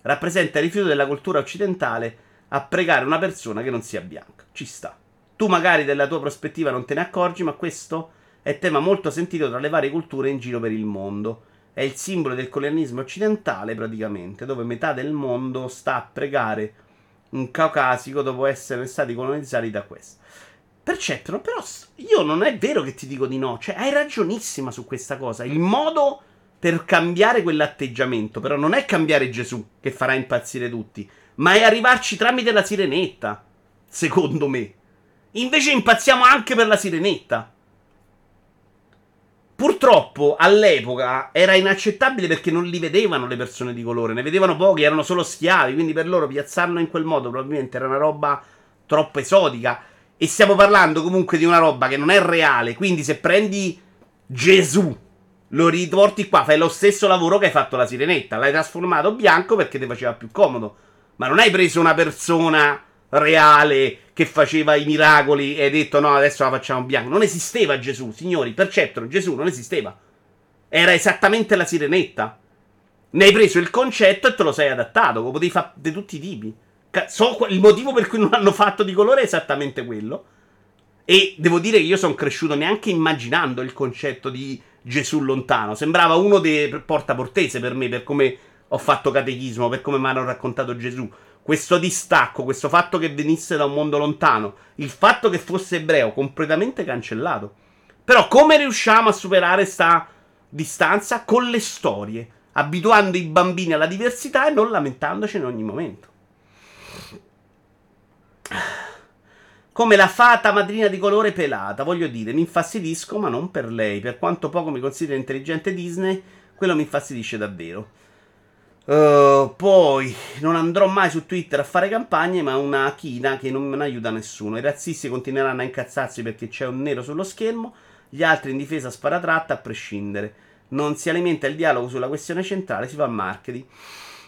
Rappresenta il rifiuto della cultura occidentale a pregare una persona che non sia bianca. Ci sta. Tu magari della tua prospettiva non te ne accorgi, ma questo è tema molto sentito tra le varie culture in giro per il mondo. È il simbolo del colonialismo occidentale, praticamente, dove metà del mondo sta a pregare un caucasico dopo essere stati colonizzati da questo. Perceptron, però io non è vero che ti dico di no, cioè hai ragionissima su questa cosa. Il modo per cambiare quell'atteggiamento però non è cambiare Gesù, che farà impazzire tutti, ma è arrivarci tramite la sirenetta, secondo me. Invece impazziamo anche per la sirenetta. Purtroppo all'epoca era inaccettabile perché non li vedevano le persone di colore, ne vedevano pochi, erano solo schiavi, quindi per loro piazzarlo in quel modo probabilmente era una roba troppo esotica, e stiamo parlando comunque di una roba che non è reale, quindi se prendi Gesù, lo riporti qua, fai lo stesso lavoro che hai fatto la sirenetta, l'hai trasformato bianco perché ti faceva più comodo, ma non hai preso una persona reale che faceva i miracoli e hai detto no, adesso la facciamo bianca. Non esisteva Gesù, signori, Perceptron, Gesù non esisteva, era esattamente la sirenetta, ne hai preso il concetto e te lo sei adattato, lo potevi fare di tutti i tipi. Il motivo per cui non l'hanno fatto di colore è esattamente quello, e devo dire che io sono cresciuto neanche immaginando il concetto di Gesù lontano, sembrava uno dei Portaportese per me, per come ho fatto catechismo, per come mi hanno raccontato Gesù. Questo distacco, questo fatto che venisse da un mondo lontano, il fatto che fosse ebreo, completamente cancellato. Però come riusciamo a superare sta distanza? Con le storie, abituando i bambini alla diversità e non lamentandoci in ogni momento. Come la fata madrina di colore pelata, voglio dire, mi infastidisco ma non per lei. Per quanto poco mi considero intelligente Disney, quello mi infastidisce davvero. Poi non andrò mai su Twitter a fare campagne, ma una china che non aiuta nessuno. I razzisti continueranno a incazzarsi perché c'è un nero sullo schermo, gli altri in difesa sparatratta a prescindere. Non si alimenta il dialogo sulla questione centrale, si fa marketing.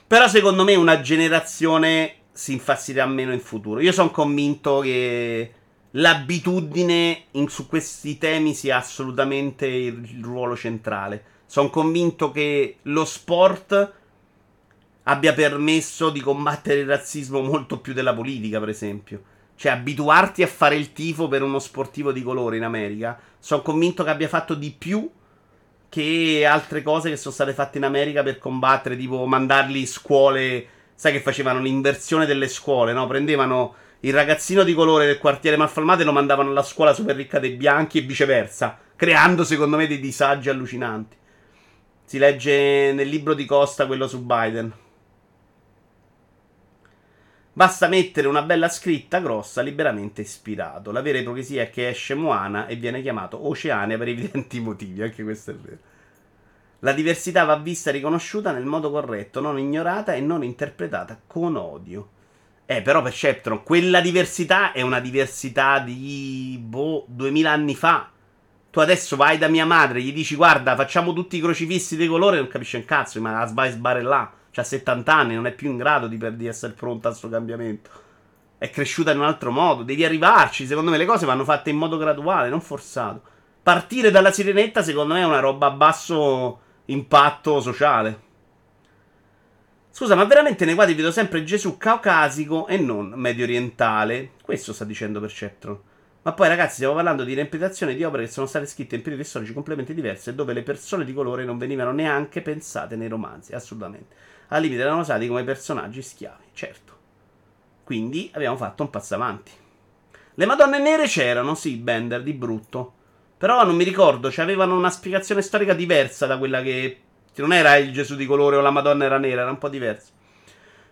Però secondo me una generazione si infastidirà meno in futuro. Io sono convinto che l'abitudine su questi temi sia assolutamente il ruolo centrale. Sono convinto che lo sport abbia permesso di combattere il razzismo molto più della politica, per esempio. Cioè, abituarti a fare il tifo per uno sportivo di colore in America, sono convinto che abbia fatto di più che altre cose che sono state fatte in America per combattere, tipo mandarli in scuole, sai che facevano l'inversione delle scuole, no? Prendevano il ragazzino di colore del quartiere malfamato e lo mandavano alla scuola super ricca dei bianchi e viceversa, creando secondo me dei disagi allucinanti. Si legge nel libro di Costa, quello su Biden. Basta mettere una bella scritta grossa, liberamente ispirato. La vera ipocrisia è che esce Moana e viene chiamato Oceania per evidenti motivi, anche questo è vero. La diversità va vista e riconosciuta nel modo corretto, non ignorata e non interpretata con odio. Però per Perceptron, quella diversità è una diversità di 2000 anni fa. Tu adesso vai da mia madre, gli dici guarda, facciamo tutti i crocifissi di colore, non capisce un cazzo, ma la sbarella. C'ha 70 anni, non è più in grado di essere pronta al suo cambiamento. È cresciuta in un altro modo, devi arrivarci. Secondo me le cose vanno fatte in modo graduale, non forzato. Partire dalla sirenetta secondo me è una roba a basso impatto sociale. Scusa, ma veramente nei quadri vedo sempre Gesù caucasico e non medio orientale? Questo sta dicendo Perceptron. Ma poi ragazzi, stiamo parlando di reinterpretazione di opere che sono state scritte in periodi storici completamente diversi e dove le persone di colore non venivano neanche pensate nei romanzi, assolutamente. Al limite erano usati come personaggi schiavi, certo. Quindi abbiamo fatto un passo avanti. Le Madonne Nere c'erano, sì, Bender, di brutto. Però non mi ricordo, cioè avevano una spiegazione storica diversa da quella che... Non era il Gesù di colore o la Madonna era nera, era un po' diverso.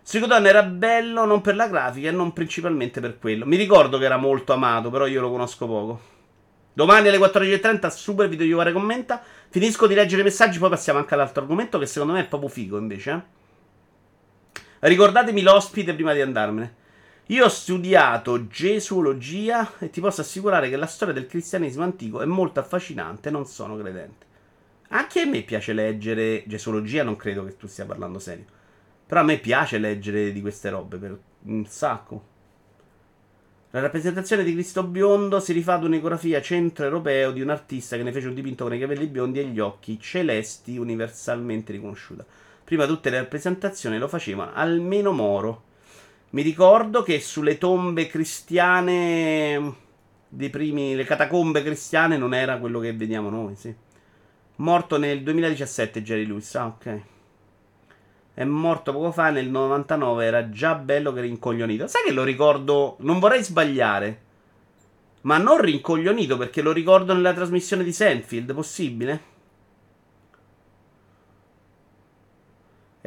Psicodonna era bello non per la grafica e non principalmente per quello. Mi ricordo che era molto amato, però io lo conosco poco. Domani alle 14.30, super video Iovare commenta. Finisco di leggere i messaggi, poi passiamo anche all'altro argomento che secondo me è proprio figo invece, Ricordatemi l'ospite prima di andarmene. Io ho studiato gesuologia e ti posso assicurare che la storia del cristianesimo antico è molto affascinante, non sono credente. Anche a me piace leggere gesuologia, non credo che tu stia parlando serio. Però a me piace leggere di queste robe per un sacco. La rappresentazione di Cristo biondo si rifà ad un'iconografia centroeuropeo di un artista che ne fece un dipinto con i capelli biondi e gli occhi celesti universalmente riconosciuta. Prima tutte le rappresentazioni lo facevano, almeno Moro. Mi ricordo che sulle tombe cristiane, le catacombe cristiane, non era quello che vediamo noi, sì. Morto nel 2017 Jerry Lewis, ok. È morto poco fa, nel 99, era già bello che rincoglionito. Sai che lo ricordo, non vorrei sbagliare, ma non rincoglionito perché lo ricordo nella trasmissione di Seinfeld, possibile?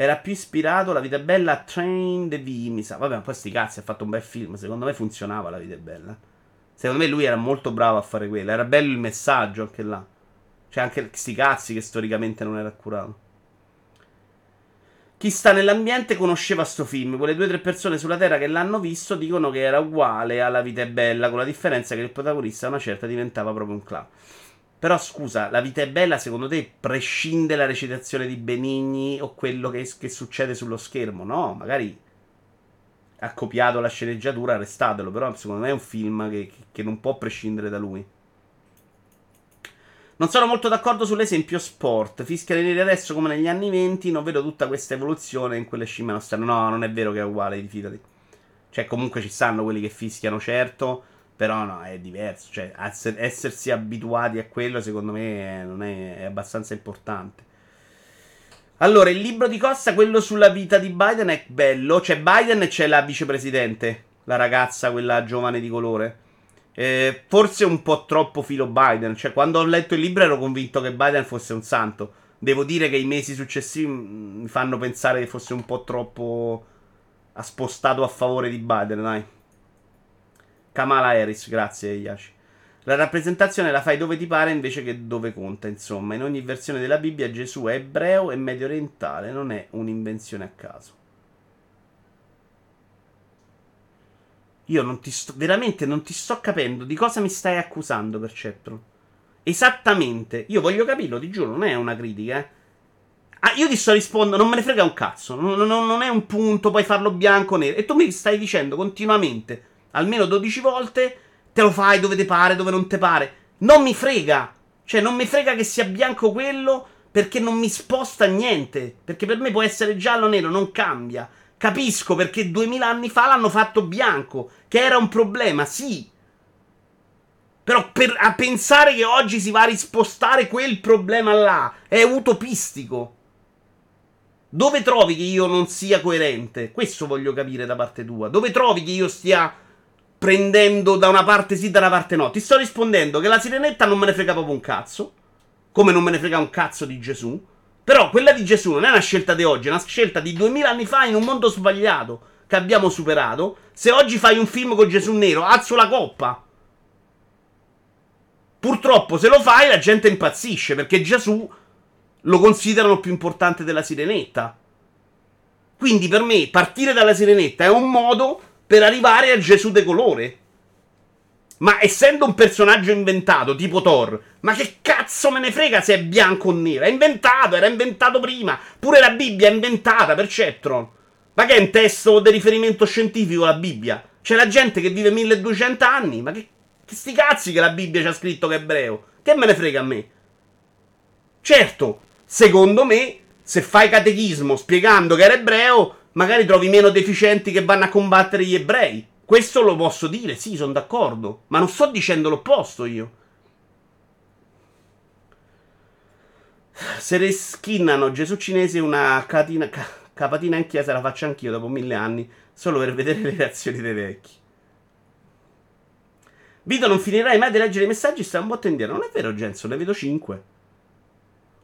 Era più ispirato La vita è bella a Train the V, mi sa. Vabbè, ma poi sti cazzi, ha fatto un bel film. Secondo me funzionava La vita è bella. Secondo me lui era molto bravo a fare quello. Era bello il messaggio anche là. Cioè anche sti cazzi che storicamente non era accurato. Chi sta nell'ambiente conosceva sto film. Quelle 2 o 3 persone sulla terra che l'hanno visto dicono che era uguale alla Vita è bella, con la differenza che il protagonista a una certa diventava proprio un clown. Però scusa, La vita è bella secondo te prescinde la recitazione di Benigni o quello che succede sullo schermo? No, magari ha copiato la sceneggiatura, arrestatelo, però secondo me è un film che non può prescindere da lui. Non sono molto d'accordo sull'esempio sport. Fischiare neri adesso come negli anni 20, non vedo tutta questa evoluzione in quelle scimmie nostre. No, non è vero che è uguale, fidati. Cioè comunque ci stanno quelli che fischiano, certo. Però no, è diverso, cioè essersi abituati a quello secondo me non è abbastanza importante. Allora, il libro di Costa, quello sulla vita di Biden è bello, c'è Biden e c'è la vicepresidente, la ragazza, quella giovane di colore. Forse un po' troppo filo Biden, cioè quando ho letto il libro ero convinto che Biden fosse un santo. Devo dire che i mesi successivi mi fanno pensare che fosse un po' troppo spostato a favore di Biden, dai. Kamala Harris, grazie Iaci. La rappresentazione la fai dove ti pare invece che dove conta, insomma. In ogni versione della Bibbia Gesù è ebreo e medio orientale, non è un'invenzione a caso. Io non ti sto, veramente non ti sto capendo di cosa mi stai accusando, Perceptron. Esattamente, io voglio capirlo, ti giuro, non è una critica, Ah, io ti sto rispondendo, non me ne frega un cazzo, non è un punto, puoi farlo bianco o nero, e tu mi stai dicendo continuamente... Almeno 12 volte te lo fai dove te pare, dove non te pare. Non mi frega. Cioè non mi frega che sia bianco quello, perché non mi sposta niente. Perché per me può essere giallo o nero, non cambia. Capisco perché 2000 anni fa l'hanno fatto bianco, che era un problema, sì. Però a pensare che oggi si va a rispostare quel problema là è utopistico. Dove trovi che io non sia coerente? Questo voglio capire da parte tua. Dove trovi che io stia prendendo da una parte sì, da una parte no? Ti sto rispondendo che la sirenetta non me ne frega proprio un cazzo, come non me ne frega un cazzo di Gesù. Però quella di Gesù non è una scelta di oggi, è una scelta di 2000 anni fa in un mondo sbagliato che abbiamo superato. Se oggi fai un film con Gesù nero, alzo la coppa. Purtroppo se lo fai la gente impazzisce, perché Gesù lo considerano più importante della sirenetta. Quindi per me partire dalla sirenetta è un modo per arrivare a Gesù decolore. Ma essendo un personaggio inventato, tipo Thor, ma che cazzo me ne frega se è bianco o nero? È inventato, era inventato prima. Pure la Bibbia è inventata, Perceptron. Ma che è un testo di riferimento scientifico la Bibbia? C'è la gente che vive 1200 anni, ma che sti cazzi che la Bibbia c'ha scritto che è ebreo? Che me ne frega a me? Certo, secondo me, se fai catechismo spiegando che era ebreo, magari trovi meno deficienti che vanno a combattere gli ebrei. Questo lo posso dire, sì, sono d'accordo, ma non sto dicendo l'opposto io. Se reskinnano Gesù cinese una capatina in chiesa la faccio anch'io dopo 1000 anni, solo per vedere le reazioni dei vecchi. Vito, non finirai mai di leggere i messaggi, stai un botto indietro. Non è vero, Genzo, ne vedo 5.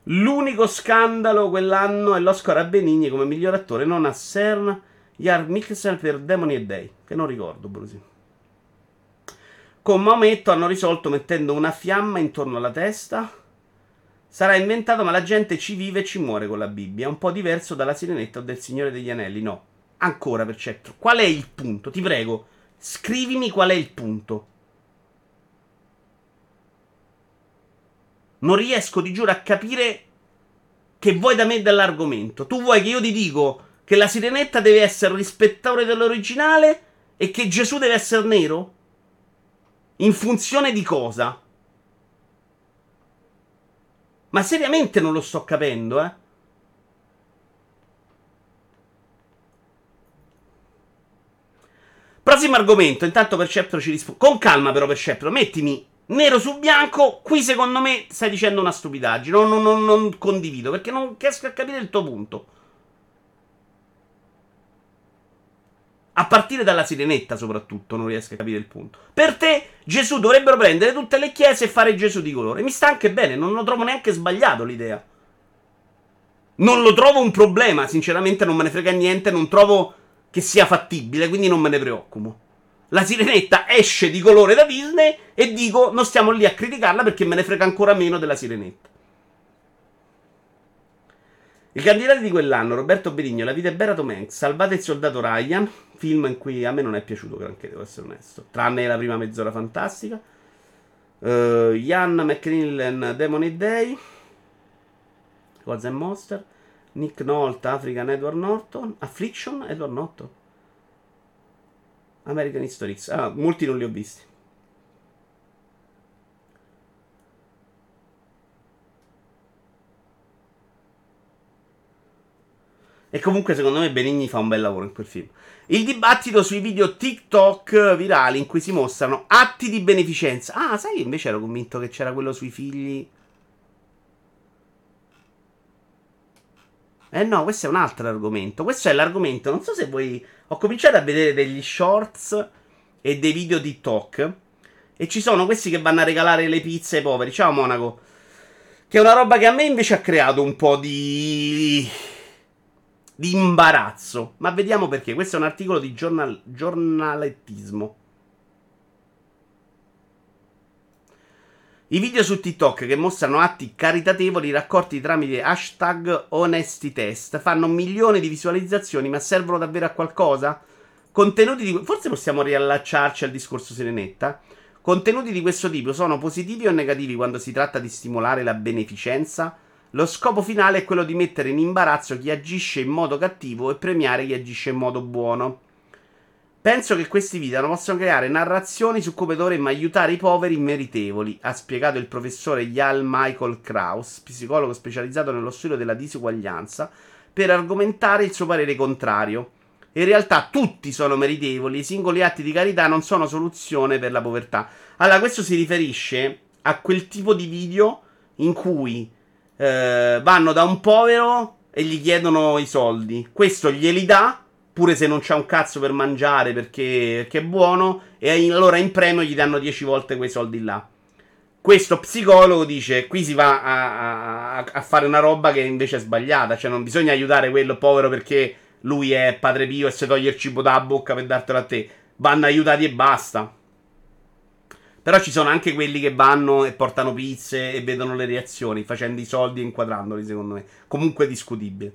L'unico scandalo quell'anno è l'Oscar a Benigni come miglior attore, non a Cern. Yar Mixer per Demoni e Dei, che non ricordo, Brusi. Con Maometto hanno risolto mettendo una fiamma intorno alla testa. Sarà inventato, ma la gente ci vive e ci muore con la Bibbia. È un po' diverso dalla sirenetta o del Signore degli Anelli, no? Ancora, per certo. Qual è il punto? Ti prego, scrivimi qual è il punto. Non riesco, ti giuro, a capire che vuoi da me dall'argomento. Tu vuoi che io ti dico che la sirenetta deve essere rispettore dell'originale e che Gesù deve essere nero? In funzione di cosa? Ma seriamente non lo sto capendo, eh? Prossimo argomento. Intanto Perceptro ci risponde. Con calma però, Perceptro. Mettimi nero su bianco. Qui secondo me stai dicendo una stupidaggine. Non condivido, perché non riesco a capire il tuo punto. A partire dalla sirenetta soprattutto non riesco a capire il punto. Per te Gesù dovrebbero prendere tutte le chiese e fare Gesù di colore. Mi sta anche bene, non lo trovo neanche sbagliato l'idea. Non lo trovo un problema, sinceramente non me ne frega niente, non trovo che sia fattibile, quindi non me ne preoccupo. La sirenetta esce di colore da Disney e dico non stiamo lì a criticarla perché me ne frega ancora meno della sirenetta. Il candidato di quell'anno, Roberto Benigno, La vita è bella, Tom Hanks, Salvate il soldato Ryan, film in cui a me non è piaciuto granché, devo essere onesto, tranne la prima mezz'ora fantastica, Ian McKellen, Demon e Dei, Gods and Monster, Nick Nolte, African Edward Norton, Affliction, Edward Norton, American History X, molti non li ho visti. E comunque secondo me Benigni fa un bel lavoro in quel film. Il dibattito sui video TikTok virali in cui si mostrano atti di beneficenza. Ah, sai, invece ero convinto che c'era quello sui figli. Eh no, questo è un altro argomento. Questo è l'argomento, non so se voi... Ho cominciato a vedere degli shorts e dei video TikTok. E ci sono questi che vanno a regalare le pizze ai poveri. Ciao Monaco. Che è una roba che a me invece ha creato un po' di imbarazzo, ma vediamo perché. Questo è un articolo di giornalettismo. I video su TikTok che mostrano atti caritatevoli raccolti tramite hashtag #OnestyTest fanno milioni di visualizzazioni, ma servono davvero a qualcosa? Contenuti di... Forse possiamo riallacciarci al discorso sirenetta. Contenuti di questo tipo sono positivi o negativi quando si tratta di stimolare la beneficenza? Lo scopo finale è quello di mettere in imbarazzo chi agisce in modo cattivo e premiare chi agisce in modo buono. Penso che questi video possano creare narrazioni su come dovremmo aiutare i poveri meritevoli, ha spiegato il professore Jarl Michael Kraus, psicologo specializzato nello studio della disuguaglianza, per argomentare il suo parere contrario. In realtà tutti sono meritevoli, i singoli atti di carità non sono soluzione per la povertà. Allora, questo si riferisce a quel tipo di video in cui vanno da un povero e gli chiedono i soldi. Questo glieli dà, pure se non c'ha un cazzo per mangiare perché è buono, e allora in premio gli danno 10 volte quei soldi là. Questo psicologo dice: qui si va a fare una roba che invece è sbagliata, cioè non bisogna aiutare quello povero perché lui è padre Pio e se toglie il cibo dalla bocca per dartelo a te. Vanno aiutati e basta. Però ci sono anche quelli che vanno e portano pizze e vedono le reazioni, facendo i soldi e inquadrandoli, secondo me. Comunque discutibile.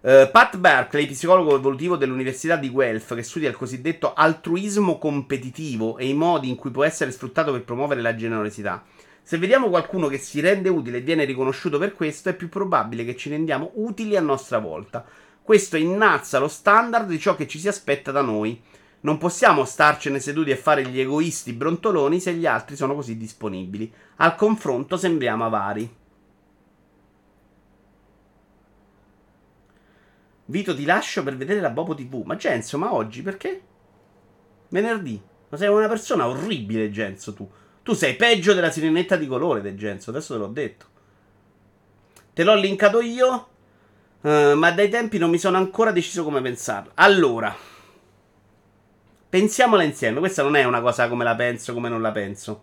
Pat Berkeley, psicologo evolutivo dell'Università di Guelph, che studia il cosiddetto altruismo competitivo e i modi in cui può essere sfruttato per promuovere la generosità. Se vediamo qualcuno che si rende utile e viene riconosciuto per questo, è più probabile che ci rendiamo utili a nostra volta. Questo innalza lo standard di ciò che ci si aspetta da noi. Non possiamo starcene seduti e fare gli egoisti brontoloni se gli altri sono così disponibili. Al confronto sembriamo avari. Vito, ti lascio per vedere la Bobo TV. Ma Genzo, ma oggi perché? Venerdì. Ma sei una persona orribile, Genzo, tu. Tu sei peggio della sirenetta di colore, De Genzo. Adesso te l'ho detto. Te l'ho linkato io, ma dai tempi non mi sono ancora deciso come pensarla. Allora, pensiamola insieme. Questa non è una cosa come la penso, come non la penso.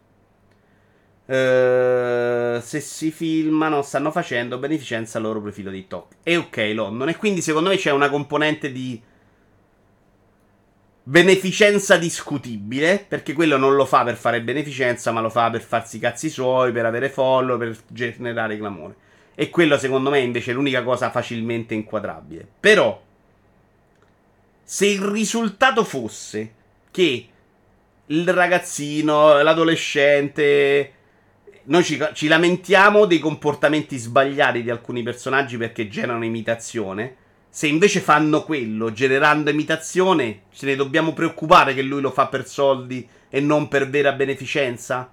Se si filmano, stanno facendo beneficenza al loro profilo di TikTok. E ok, London. E quindi secondo me c'è una componente di beneficenza discutibile, perché quello non lo fa per fare beneficenza, ma lo fa per farsi i cazzi suoi, per avere follow, per generare clamore. E quello secondo me invece è l'unica cosa facilmente inquadrabile. Però se il risultato fosse che il ragazzino, l'adolescente... Noi ci lamentiamo dei comportamenti sbagliati di alcuni personaggi perché generano imitazione. Se invece fanno quello, generando imitazione, ce ne dobbiamo preoccupare che lui lo fa per soldi e non per vera beneficenza?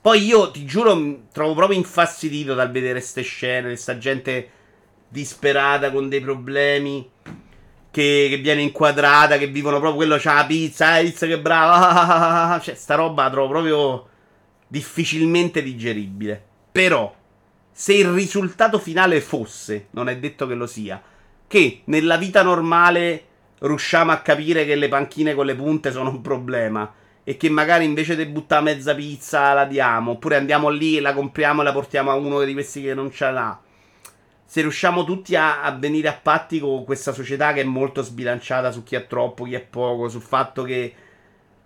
Poi io, ti giuro, trovo proprio infastidito dal vedere ste scene, questa gente disperata con dei problemi... Che viene inquadrata, che vivono proprio quello, c'ha la pizza, pizza che brava, cioè sta roba la trovo proprio difficilmente digeribile. Però, se il risultato finale fosse, non è detto che lo sia, che nella vita normale riusciamo a capire che le panchine con le punte sono un problema, e che magari invece di buttare mezza pizza la diamo, oppure andiamo lì e la compriamo e la portiamo a uno di questi che non ce l'ha, se riusciamo tutti a venire a patti con questa società che è molto sbilanciata su chi ha troppo, chi ha poco, sul fatto che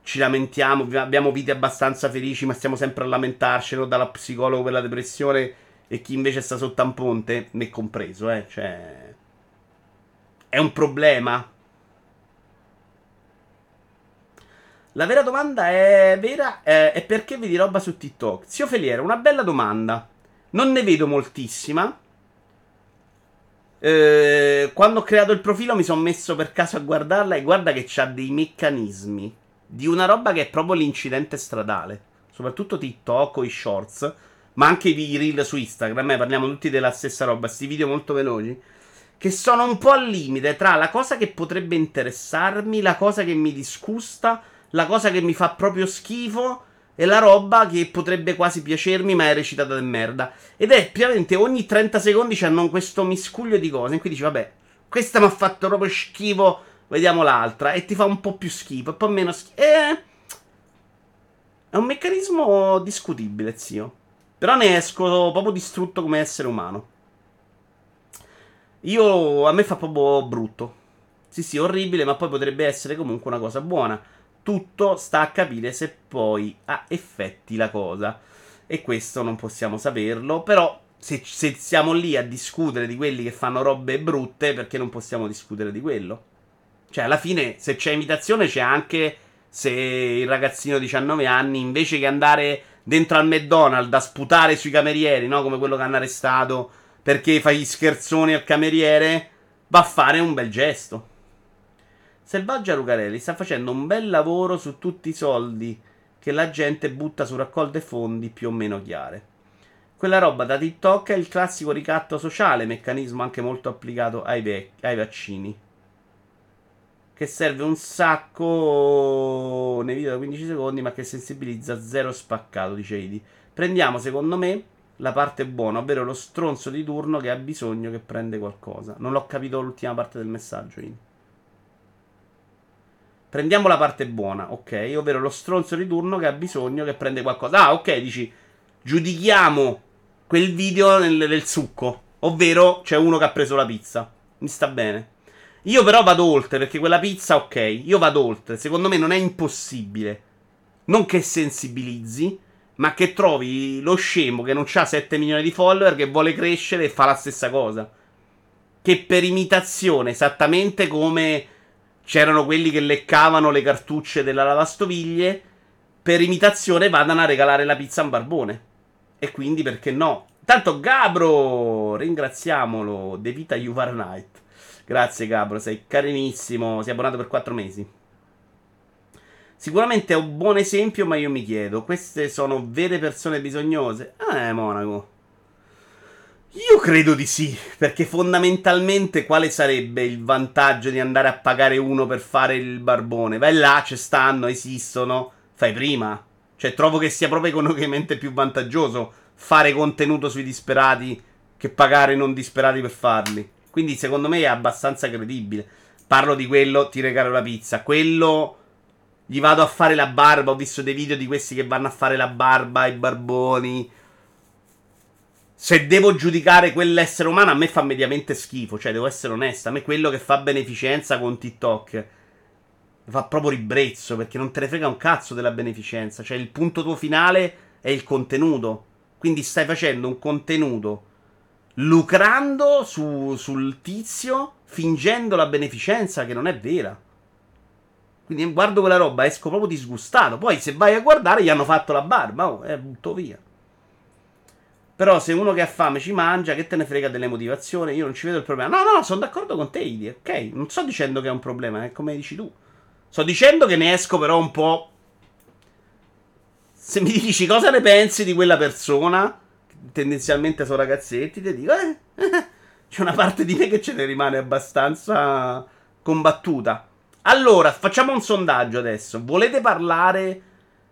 ci lamentiamo, abbiamo vite abbastanza felici ma stiamo sempre a lamentarcelo, dalla psicologo per la depressione e chi invece sta sotto a un ponte, me compreso, cioè è un problema. La vera domanda è vera, è perché vedi roba su TikTok? Zio Feliero, una bella domanda. Non ne vedo moltissima. Quando ho creato il profilo mi sono messo per caso a guardarla e guarda che c'ha dei meccanismi di una roba che è proprio l'incidente stradale, soprattutto TikTok o i shorts, ma anche i reel su Instagram, parliamo tutti della stessa roba, sti video molto veloci che sono un po' al limite tra la cosa che potrebbe interessarmi, la cosa che mi disgusta, la cosa che mi fa proprio schifo e la roba che potrebbe quasi piacermi ma è recitata di merda. Ed è praticamente ogni 30 secondi c'hanno questo miscuglio di cose in cui dici vabbè, questa mi ha fatto proprio schifo, vediamo l'altra, e ti fa un po' più schifo, un po' meno schifo. È un meccanismo discutibile, zio. Però ne esco proprio distrutto come essere umano. A me fa proprio brutto. Sì, orribile, ma poi potrebbe essere comunque una cosa buona. Tutto sta a capire se poi ha effetti la cosa. E questo non possiamo saperlo. Però se siamo lì a discutere di quelli che fanno robe brutte, perché non possiamo discutere di quello? Cioè alla fine se c'è imitazione c'è anche se il ragazzino di 19 anni invece che andare dentro al McDonald's a sputare sui camerieri, no? Come quello che hanno arrestato perché fa gli scherzoni al cameriere, va a fare un bel gesto. Selvaggia Rucarelli sta facendo un bel lavoro su tutti i soldi che la gente butta su raccolte fondi più o meno chiare. Quella roba da TikTok è il classico ricatto sociale, meccanismo anche molto applicato ai vaccini. che serve un sacco nei video da 15 secondi, ma che sensibilizza zero spaccato, dice Idi. Prendiamo, secondo me, la parte buona, ovvero lo stronzo di turno che ha bisogno, che prende qualcosa. Non l'ho capito l'ultima parte del messaggio, Idi. Prendiamo la parte buona, ok? Ovvero lo stronzo di turno che ha bisogno, che prende qualcosa. Ah, ok, dici, giudichiamo quel video nel succo, ovvero c'è uno che ha preso la pizza. Mi sta bene. Io però vado oltre, perché quella pizza, ok, io vado oltre. Secondo me non è impossibile. Non che sensibilizzi, ma che trovi lo scemo che non c'ha 7 milioni di follower, che vuole crescere e fa la stessa cosa. Che per imitazione, esattamente come... c'erano quelli che leccavano le cartucce della lavastoviglie, per imitazione vadano a regalare la pizza a un barbone. E quindi perché no? Tanto Gabro, ringraziamolo, De Vita Juvar Knight. Grazie Gabro, sei carinissimo, sei abbonato per 4 mesi. Sicuramente è un buon esempio, ma io mi chiedo, queste sono vere persone bisognose? Monaco. Io credo di sì, perché fondamentalmente quale sarebbe il vantaggio di andare a pagare uno per fare il barbone? Vai là, ci stanno, esistono, fai prima. Cioè, trovo che sia proprio economicamente più vantaggioso fare contenuto sui disperati che pagare non disperati per farli. Quindi secondo me è abbastanza credibile. Parlo di quello, ti regalo la pizza, quello... gli vado a fare la barba, ho visto dei video di questi che vanno a fare la barba, i barboni... Se devo giudicare quell'essere umano, a me fa mediamente schifo, cioè devo essere onesta, a me quello che fa beneficenza con TikTok mi fa proprio ribrezzo, perché non te ne frega un cazzo della beneficenza, cioè il punto tuo finale è il contenuto, quindi stai facendo un contenuto lucrando sul tizio, fingendo la beneficenza che non è vera, quindi guardo quella roba, esco proprio disgustato, poi se vai a guardare gli hanno fatto la barba, butto via. Però se uno che ha fame ci mangia, che te ne frega delle motivazioni, io non ci vedo il problema. No, sono d'accordo con te, Idi, ok? Non sto dicendo che è un problema, è come dici tu. Sto dicendo che ne esco però un po'... Se mi dici cosa ne pensi di quella persona, tendenzialmente sono ragazzetti, ti dico, c'è una parte di me che ce ne rimane abbastanza combattuta. Allora, facciamo un sondaggio adesso. Volete parlare...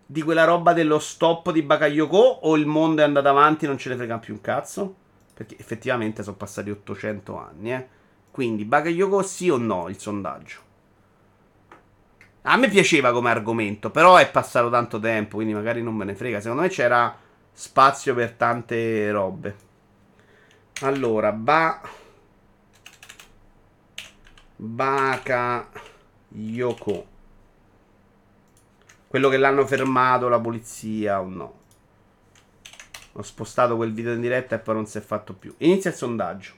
di quella roba dello stop di Bakayoko o il mondo è andato avanti, non ce ne frega più un cazzo? Perché effettivamente sono passati 800 anni, eh? Quindi Bakayoko sì o no il sondaggio? A me piaceva come argomento, però è passato tanto tempo, quindi magari non me ne frega. Secondo me c'era spazio per tante robe. Allora, Bakayoko. Quello che l'hanno fermato, la polizia o no? Ho spostato quel video in diretta e poi non si è fatto più. Inizia il sondaggio.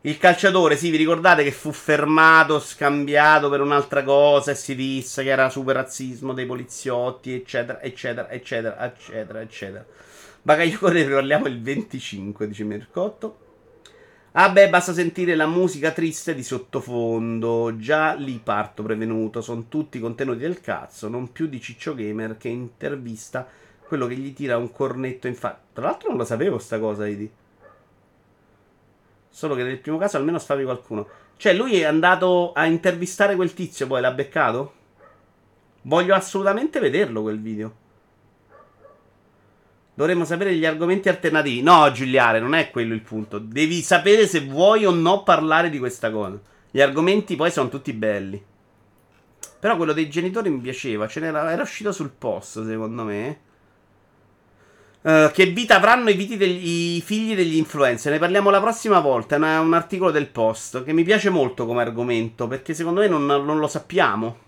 Il calciatore, sì, vi ricordate che fu fermato, scambiato per un'altra cosa e si disse che era super razzismo dei poliziotti, eccetera, eccetera, eccetera, eccetera, eccetera. Bakayoko ne parliamo il 25, dice Mercotto. Ah beh, basta sentire la musica triste di sottofondo, già lì parto prevenuto, sono tutti contenuti del cazzo, non più di Ciccio Gamer che intervista quello che gli tira un cornetto in faccia. Tra l'altro non lo sapevo sta cosa, Idi. Solo che nel primo caso almeno sfavi qualcuno. Cioè lui è andato a intervistare quel tizio, poi l'ha beccato? Voglio assolutamente vederlo quel video. Dovremmo sapere gli argomenti alternativi. No, Giuliare, non è quello il punto. Devi sapere se vuoi o no parlare di questa cosa. Gli argomenti poi sono tutti belli. Però quello dei genitori mi piaceva. Era uscito sul post, secondo me. Che vita avranno i figli degli influencer? Ne parliamo la prossima volta. È un articolo del post che mi piace molto come argomento, perché secondo me non lo sappiamo.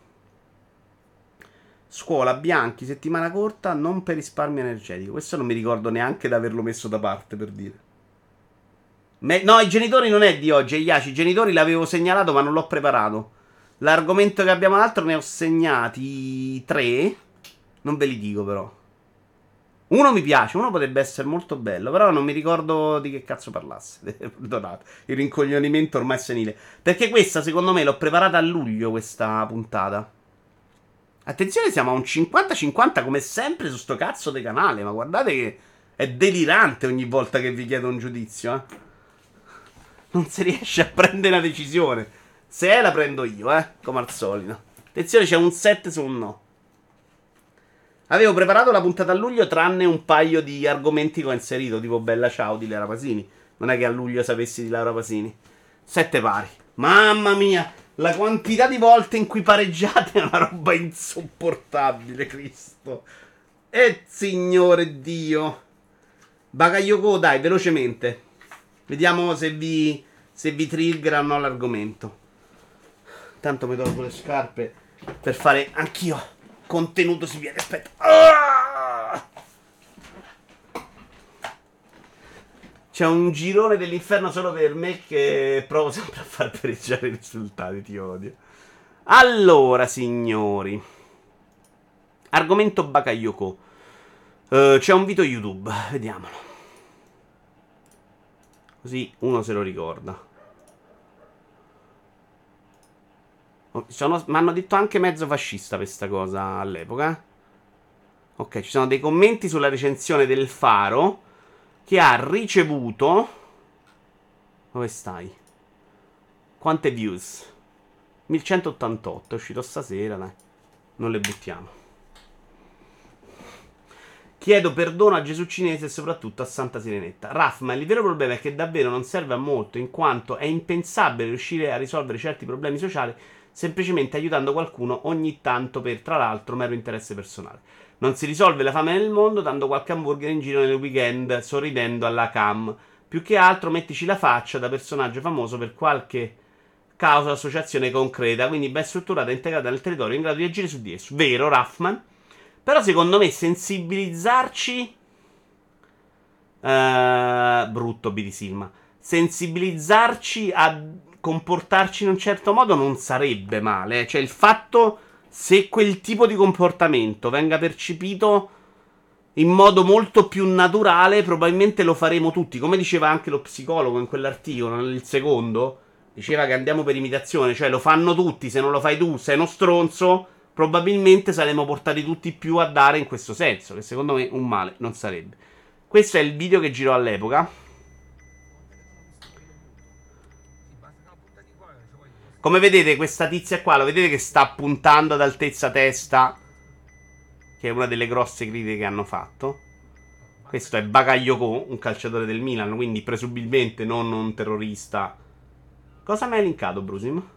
Scuola, Bianchi, settimana corta, non per risparmio energetico. Questo non mi ricordo neanche di averlo messo da parte, per dire. No, i genitori non è di oggi, è Iaci. I genitori l'avevo segnalato, ma non l'ho preparato. L'argomento che abbiamo l'altro ne ho segnati 3. Non ve li dico, però. Uno mi piace, uno potrebbe essere molto bello, però non mi ricordo di che cazzo parlasse. Perdonate, il rincoglionimento ormai è senile. Perché questa, secondo me, l'ho preparata a luglio, questa puntata. Attenzione, siamo a un 50-50 come sempre su sto cazzo di canale, ma guardate che è delirante ogni volta che vi chiedo un giudizio, eh? Non si riesce a prendere una decisione. Se è, la prendo io, come al solito. Attenzione, c'è un 7 su un no. Avevo preparato la puntata a luglio, tranne un paio di argomenti che ho inserito, tipo Bella Ciao di Laura Pausini. Non è che a luglio sapessi di Laura Pausini. 7 pari. Mamma mia, la quantità di volte in cui pareggiate è una roba insopportabile, Cristo. E signore Dio. Bakayoko, dai, velocemente. Vediamo se vi triggerano o no l'argomento. Tanto mi tolgo le scarpe per fare anch'io contenuto si viene, aspetta. Ah! C'è un girone dell'inferno solo per me che provo sempre a far pareggiare i risultati, ti odio. Allora, signori. Argomento Bakayoko. C'è un video YouTube, vediamolo. Così uno se lo ricorda. Mi hanno detto anche mezzo fascista per questa cosa all'epoca. Ok, ci sono dei commenti sulla recensione del Faro che ha ricevuto. Dove stai? Quante views? 1188, è uscito stasera, dai. Non le buttiamo. Chiedo perdono a Gesù Cinese e soprattutto a Santa Sirenetta. Raf, ma il vero problema è che davvero non serve a molto, in quanto è impensabile riuscire a risolvere certi problemi sociali semplicemente aiutando qualcuno ogni tanto per, tra l'altro, mero interesse personale. Non si risolve la fame nel mondo dando qualche hamburger in giro nel weekend, sorridendo alla Cam. Più che altro mettici la faccia da personaggio famoso per qualche causa o associazione concreta, quindi ben strutturata e integrata nel territorio, in grado di agire su di esso. Vero, Raffman? Però secondo me sensibilizzarci... brutto, B di Silma. Sensibilizzarci a... comportarci in un certo modo non sarebbe male. Cioè il fatto, se quel tipo di comportamento venga percepito in modo molto più naturale, probabilmente lo faremo tutti. Come diceva anche lo psicologo in quell'articolo, nel secondo, diceva che andiamo per imitazione. Cioè lo fanno tutti, se non lo fai tu sei uno stronzo. Probabilmente saremo portati tutti più a dare in questo senso, che secondo me un male non sarebbe. Questo è il video che girò all'epoca. Come vedete questa tizia qua, lo vedete che sta puntando ad altezza testa, che è una delle grosse critiche che hanno fatto. Questo è Bakayoko, un calciatore del Milan, quindi presumibilmente non un terrorista. Cosa mi hai linkato, Brusim?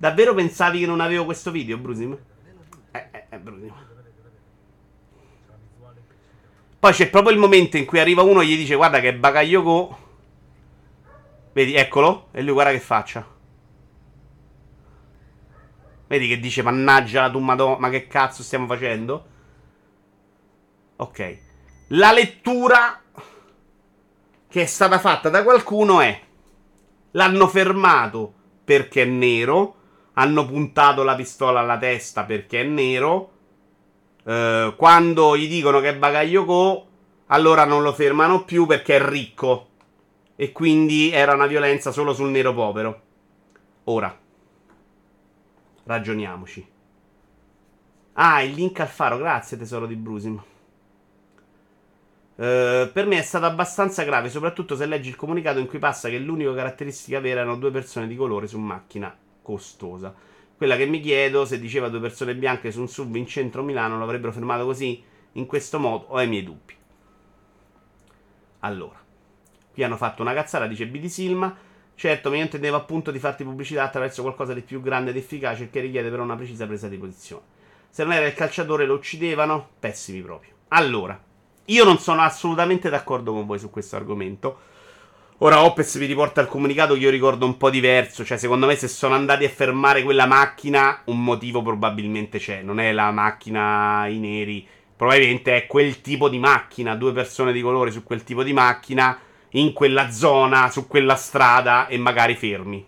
Davvero pensavi che non avevo questo video, Brusim? Brusim. Poi c'è proprio il momento in cui arriva uno e gli dice guarda che è Bakayoko. Vedi, eccolo, e lui guarda che faccia. Vedi che dice, mannaggia la tua madonna, ma che cazzo stiamo facendo? Ok. La lettura che è stata fatta da qualcuno è: l'hanno fermato perché è nero, hanno puntato la pistola alla testa perché è nero, quando gli dicono che è Bakayoko, allora non lo fermano più perché è ricco. E quindi era una violenza solo sul nero povero. Ora ragioniamoci. Ah, il link al Faro, grazie tesoro di Brusim. Per me è stato abbastanza grave, soprattutto se leggi il comunicato in cui passa che l'unica caratteristica vera erano due persone di colore su macchina costosa. Quella che mi chiedo, se diceva due persone bianche su un SUV in centro Milano, l'avrebbero fermato così, in questo modo, ho i miei dubbi. Allora, qui hanno fatto una cazzata, dice B di Silma. Certo, mi intendevo appunto di farti pubblicità attraverso qualcosa di più grande ed efficace e che richiede però una precisa presa di posizione. Se non era il calciatore lo uccidevano, pessimi proprio. Allora, io non sono assolutamente d'accordo con voi su questo argomento. Ora Oppes vi riporta il comunicato che io ricordo un po' diverso, cioè secondo me se sono andati a fermare quella macchina un motivo probabilmente c'è, non è la macchina i neri, probabilmente è quel tipo di macchina, due persone di colore su quel tipo di macchina... in quella zona, su quella strada e magari fermi.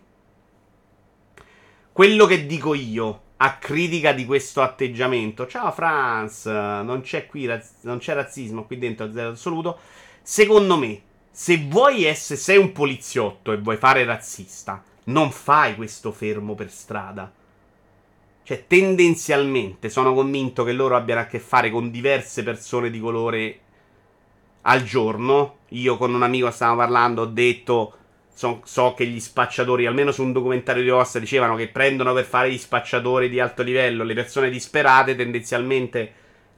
Quello che dico io a critica di questo atteggiamento, ciao Franz, non c'è qui non c'è razzismo qui dentro, zero assoluto. Secondo me, se vuoi essere, sei un poliziotto e vuoi fare razzista, non fai questo fermo per strada. Cioè, tendenzialmente sono convinto che loro abbiano a che fare con diverse persone di colore al giorno. Io con un amico stavo parlando, ho detto So che gli spacciatori, almeno su un documentario di Ostia, dicevano che prendono per fare gli spacciatori di alto livello le persone disperate. Tendenzialmente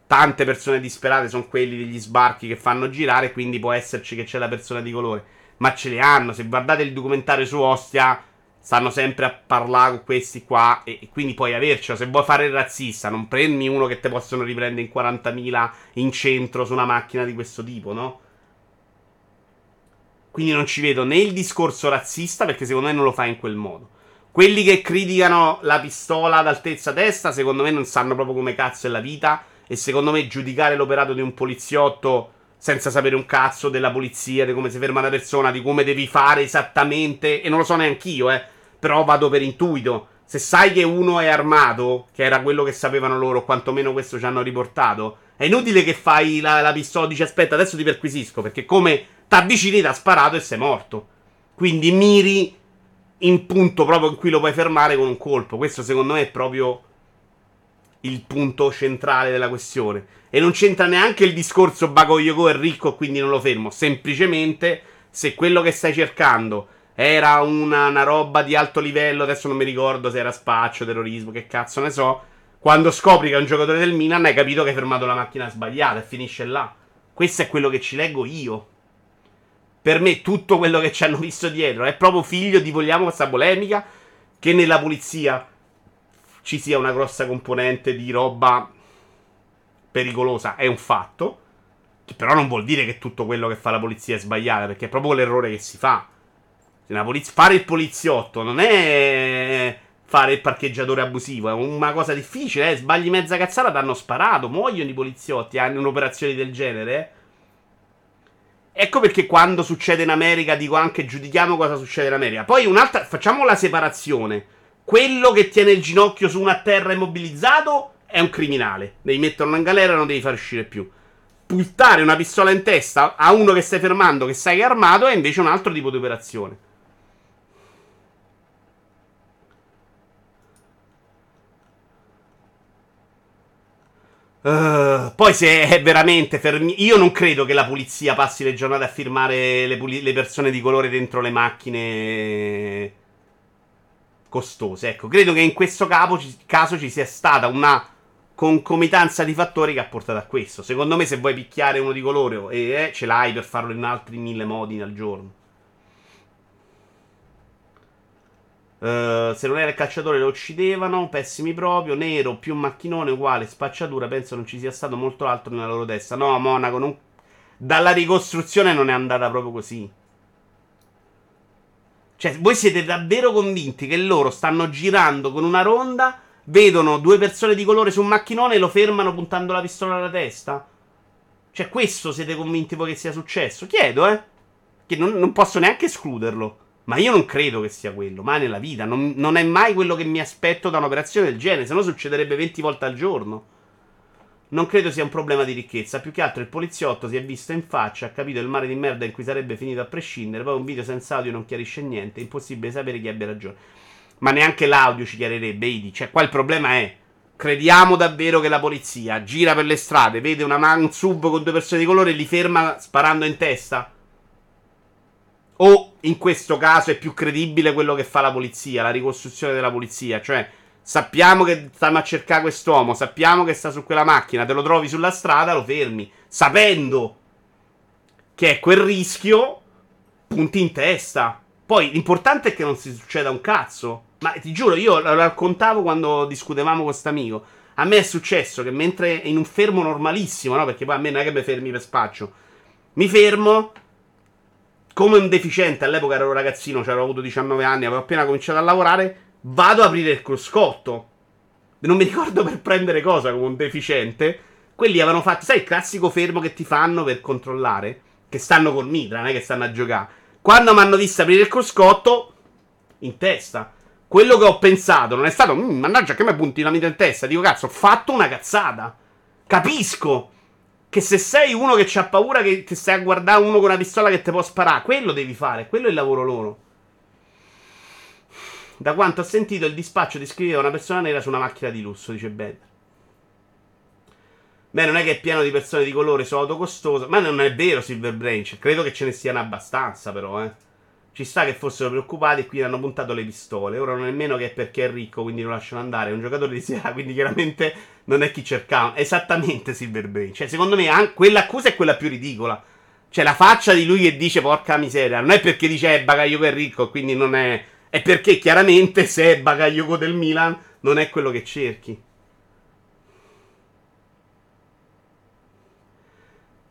tante persone disperate sono quelli degli sbarchi che fanno girare, quindi può esserci che c'è la persona di colore, ma ce le hanno. Se guardate il documentario su Ostia, stanno sempre a parlare con questi qua, e quindi puoi avercelo. Se vuoi fare il razzista, non prendi uno che te possono riprendere in 40.000 in centro su una macchina di questo tipo, no? Quindi non ci vedo né il discorso razzista, perché secondo me non lo fa in quel modo. Quelli che criticano la pistola ad altezza testa, secondo me non sanno proprio come cazzo è la vita, e secondo me giudicare l'operato di un poliziotto senza sapere un cazzo della polizia, di come si ferma una persona, di come devi fare esattamente, e non lo so neanch'io, però vado per intuito. Se sai che uno è armato, che era quello che sapevano loro, quantomeno questo ci hanno riportato, è inutile che fai la pistola, dici aspetta adesso ti perquisisco, perché come t'avvicini, t'ha sparato e sei morto. Quindi miri in punto proprio in cui lo puoi fermare con un colpo. Questo secondo me è proprio il punto centrale della questione. E non c'entra neanche il discorso Bakayoko è ricco quindi non lo fermo. Semplicemente, se quello che stai cercando era una roba di alto livello, adesso non mi ricordo se era spaccio, terrorismo, che cazzo ne so, quando scopri che è un giocatore del Milan hai capito che hai fermato la macchina sbagliata e finisce là. Questo è quello che ci leggo io. Per me tutto quello che ci hanno visto dietro è proprio figlio di vogliamo questa polemica, che nella polizia ci sia una grossa componente di roba pericolosa è un fatto, che però non vuol dire che tutto quello che fa la polizia è sbagliato, perché è proprio l'errore che si fa. Fare il poliziotto non è fare il parcheggiatore abusivo, è una cosa difficile, sbagli mezza cazzata, t'hanno sparato, muoiono i poliziotti, hanno un'operazione del genere, Ecco perché quando succede in America dico anche giudichiamo cosa succede in America. Poi un'altra, facciamo la separazione. Quello che tiene il ginocchio su una terra immobilizzato è un criminale, devi metterlo in galera, non devi far uscire più. Puntare una pistola in testa a uno che stai fermando, che sai che è armato, è invece un altro tipo di operazione. Poi se è veramente io non credo che la polizia passi le giornate a firmare le persone di colore dentro le macchine costose. Ecco, credo che in questo caso ci sia stata una concomitanza di fattori che ha portato a questo. Secondo me se vuoi picchiare uno di colore ce l'hai per farlo in altri 1000 modi al giorno. Se non era il calciatore lo uccidevano, pessimi proprio, nero più macchinone uguale spacciatura, penso non ci sia stato molto altro nella loro testa. No, Monaco, dalla ricostruzione non è andata proprio così. Cioè, voi siete davvero convinti che loro stanno girando con una ronda, vedono due persone di colore su un macchinone e lo fermano puntando la pistola alla testa? Cioè, questo siete convinti voi che sia successo? Chiedo, che non posso neanche escluderlo, ma io non credo che sia quello, mai nella vita. Non è mai quello che mi aspetto da un'operazione del genere, se no succederebbe 20 volte al giorno. Non credo sia un problema di ricchezza, più che altro il poliziotto si è visto in faccia, ha capito il mare di merda in cui sarebbe finito a prescindere. Poi un video senza audio non chiarisce niente, è impossibile sapere chi abbia ragione. Ma neanche l'audio ci chiarirebbe, Idi. Cioè qua il problema è, crediamo davvero che la polizia gira per le strade, vede un sub con due persone di colore e li ferma sparando in testa? O in questo caso è più credibile quello che fa la polizia, la ricostruzione della polizia? Cioè, sappiamo che stanno a cercare quest'uomo, sappiamo che sta su quella macchina, te lo trovi sulla strada, lo fermi, sapendo che è quel rischio, punti in testa. Poi l'importante è che non si succeda un cazzo. Ma ti giuro, io lo raccontavo quando discutevamo con st'amico. A me è successo che mentre in un fermo normalissimo, no? Perché poi a me non è che mi fermi per spaccio, mi fermo come un deficiente, all'epoca ero un ragazzino, cioè avevo avuto 19 anni, avevo appena cominciato a lavorare, vado ad aprire il cruscotto, non mi ricordo per prendere cosa, come un deficiente. Quelli avevano fatto, sai il classico fermo che ti fanno per controllare, che stanno con Mitra, non è che stanno a giocare. Quando mi hanno visto aprire il cruscotto, in testa, quello che ho pensato non è stato, mannaggia che mi punti la mitra in testa, dico cazzo, ho fatto una cazzata, capisco che se sei uno che c'ha paura che stai a guardare uno con una pistola che te può sparare, quello devi fare, quello è il lavoro loro. Da quanto ho sentito il dispaccio descriveva una persona nera su una macchina di lusso, dice Ben. Beh, non è che è pieno di persone di colore su auto costosa, ma non è vero Silver Branch, credo che ce ne siano abbastanza però, Ci sta che fossero preoccupati e quindi hanno puntato le pistole. Ora non è nemmeno che è perché è ricco, quindi lo lasciano andare. È un giocatore di Serie A, quindi chiaramente non è chi cercava. Esattamente Silverbrain. Cioè, secondo me, quell'accusa è quella più ridicola. Cioè, la faccia di lui che dice porca miseria. Non è perché dice Bakayoko è ricco, quindi non è... È perché chiaramente se è Bakayoko del Milan non è quello che cerchi.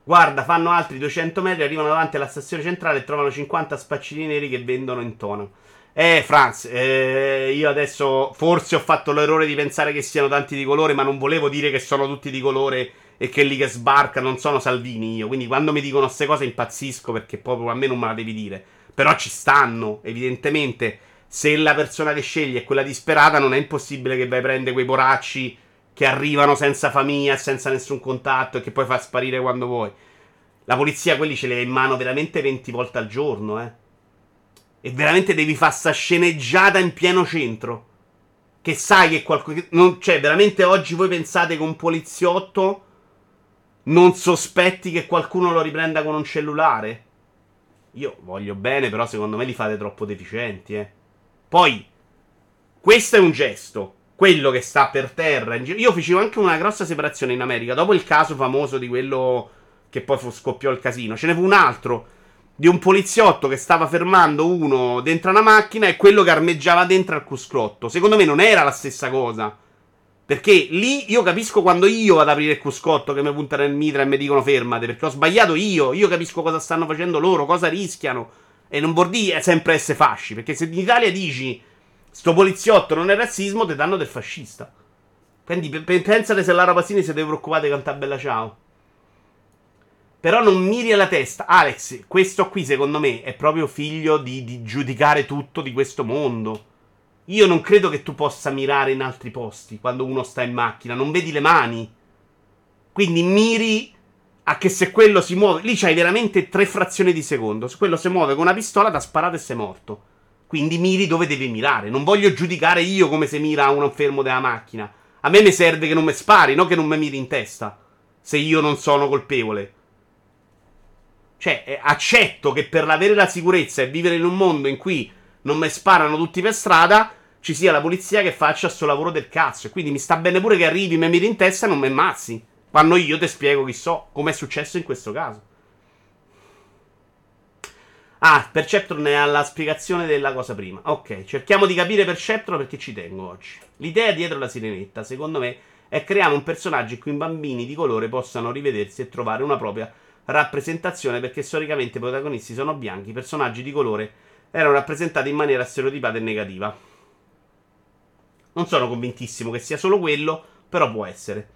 Guarda, fanno altri 200 metri, arrivano davanti alla stazione centrale e trovano 50 spaccini neri che vendono in tono. Franz, io adesso forse ho fatto l'errore di pensare che siano tanti di colore, ma non volevo dire che sono tutti di colore e che lì che sbarca non sono Salvini io. Quindi quando mi dicono queste cose impazzisco, perché proprio a me non me la devi dire. Però ci stanno, evidentemente. Se la persona che scegli è quella disperata, non è impossibile che vai a prendere quei poracci che arrivano senza famiglia, senza nessun contatto e che poi fa sparire quando vuoi. La polizia quelli ce li ha in mano veramente 20 volte al giorno, eh. E veramente devi fare sta sceneggiata in pieno centro. Che sai che qualcuno... Cioè, veramente oggi voi pensate che un poliziotto non sospetti che qualcuno lo riprenda con un cellulare? Io voglio bene, però secondo me li fate troppo deficienti, eh. Poi, questo è un gesto. Quello che sta per terra in giro. Io facevo anche una grossa separazione in America. Dopo il caso famoso di quello che poi scoppiò il casino, ce ne fu un altro di un poliziotto che stava fermando uno dentro una macchina e quello che armeggiava dentro al cruscotto. Secondo me non era la stessa cosa, perché lì io capisco quando io vado ad aprire il cruscotto che mi puntano il mitra e mi dicono fermate, perché ho sbagliato io capisco cosa stanno facendo loro, cosa rischiano. E non vuol dire sempre essere fasci, perché se in Italia dici sto poliziotto non è razzismo, te danno del fascista. Quindi pensate se Laura Pausini si deve preoccupare di cantare Bella Ciao. Però non miri alla testa. Alex, questo qui secondo me è proprio figlio di giudicare tutto di questo mondo. Io non credo che tu possa mirare in altri posti quando uno sta in macchina. Non vedi le mani. Quindi miri a che se quello si muove... Lì c'hai veramente 3 frazioni di secondo. Se quello si muove con una pistola, t'ha sparato e sei morto. Quindi miri dove devi mirare. Non voglio giudicare io come se mira un fermo della macchina. A me mi serve che non mi spari, no che non mi miri in testa, se io non sono colpevole. Cioè, accetto che per avere la sicurezza e vivere in un mondo in cui non mi sparano tutti per strada, ci sia la polizia che faccia sto lavoro del cazzo. E quindi mi sta bene pure che arrivi, mi miri in testa e non mi ammazzi. Quando io ti spiego chi so, come è successo in questo caso. Ah, Perceptron è alla spiegazione della cosa prima. Ok, cerchiamo di capire Perceptron perché ci tengo oggi. L'idea dietro la sirenetta, secondo me, è creare un personaggio in cui i bambini di colore possano rivedersi e trovare una propria rappresentazione, perché storicamente i protagonisti sono bianchi, i personaggi di colore erano rappresentati in maniera stereotipata e negativa. Non sono convintissimo che sia solo quello, però può essere.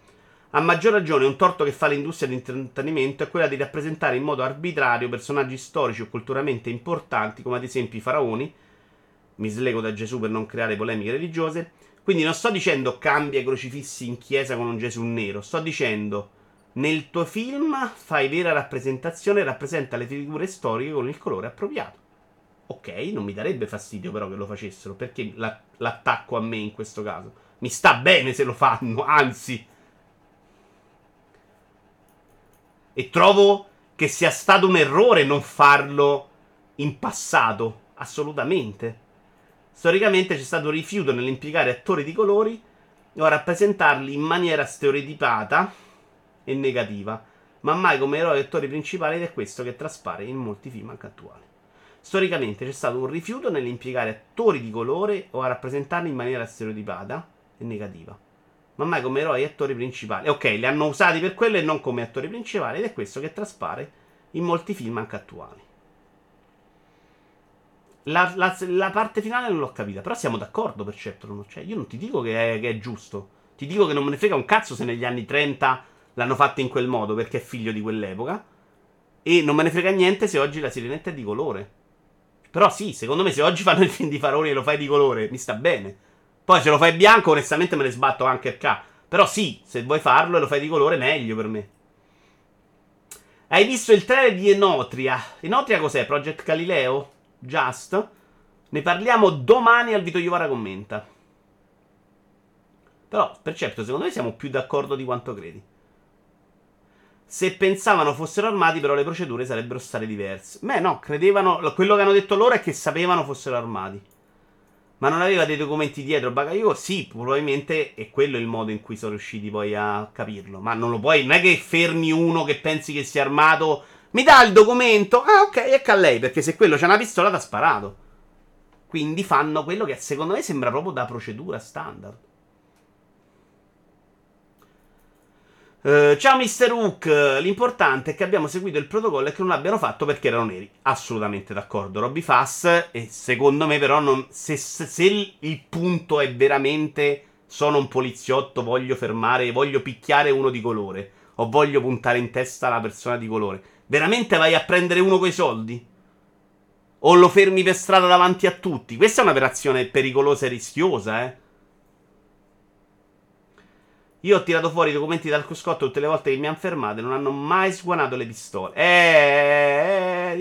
A maggior ragione un torto che fa l'industria dell'intrattenimento è quella di rappresentare in modo arbitrario personaggi storici o culturalmente importanti, come ad esempio i faraoni. Mi slego da Gesù per non creare polemiche religiose. Quindi non sto dicendo cambia i crocifissi in chiesa con un Gesù nero, sto dicendo nel tuo film fai vera rappresentazione e rappresenta le figure storiche con il colore appropriato. Ok, non mi darebbe fastidio però che lo facessero, perché l'attacco a me in questo caso? Mi sta bene se lo fanno, anzi... E trovo che sia stato un errore non farlo in passato, assolutamente. Storicamente c'è stato un rifiuto nell'impiegare attori di colori o a rappresentarli in maniera stereotipata e negativa, ma mai come eroi e attori principali, ed è questo che traspare in molti film anche attuali. Storicamente c'è stato un rifiuto nell'impiegare attori di colore o a rappresentarli in maniera stereotipata e negativa, ma mai come eroi e attori principali. Ok, li hanno usati per quello e non come attori principali, ed è questo che traspare in molti film anche attuali. La parte finale non l'ho capita, però siamo d'accordo per certo. Cioè, io non ti dico che è giusto, ti dico che non me ne frega un cazzo se negli anni 30 l'hanno fatto in quel modo, perché è figlio di quell'epoca, e non me ne frega niente se oggi la sirenetta è di colore. Però sì, secondo me se oggi fanno il film di faraoni e lo fai di colore, mi sta bene. Poi se lo fai bianco, onestamente me ne sbatto anche il ca. Però sì, se vuoi farlo e lo fai di colore, meglio per me. Hai visto il trailer di Enotria? Enotria cos'è? Project Galileo? Just? Ne parliamo domani al Vito Iovara Commenta. Però, per certo, secondo me siamo più d'accordo di quanto credi. Se pensavano fossero armati, però le procedure sarebbero state diverse. Beh, no, credevano. Quello che hanno detto loro è che sapevano fossero armati. Ma non aveva dei documenti dietro Bakayoko? Sì, probabilmente è quello il modo in cui sono riusciti poi a capirlo. Ma non lo puoi, non è che fermi uno che pensi che sia armato, mi dà il documento, ah ok, ecco a lei, perché se quello c'ha una pistola t'ha sparato. Quindi fanno quello che secondo me sembra proprio da procedura standard. Ciao Mr. Hook, l'importante è che abbiamo seguito il protocollo e che non l'abbiano fatto perché erano neri. Assolutamente d'accordo, Robby Fass. E secondo me però non, se il punto è veramente sono un poliziotto, voglio fermare, voglio picchiare uno di colore o voglio puntare in testa la persona di colore, veramente vai a prendere uno coi soldi? O lo fermi per strada davanti a tutti? Questa è un'operazione pericolosa e rischiosa, eh. Io ho tirato fuori i documenti dal cruscotto tutte le volte che mi hanno fermato e non hanno mai sguanato le pistole.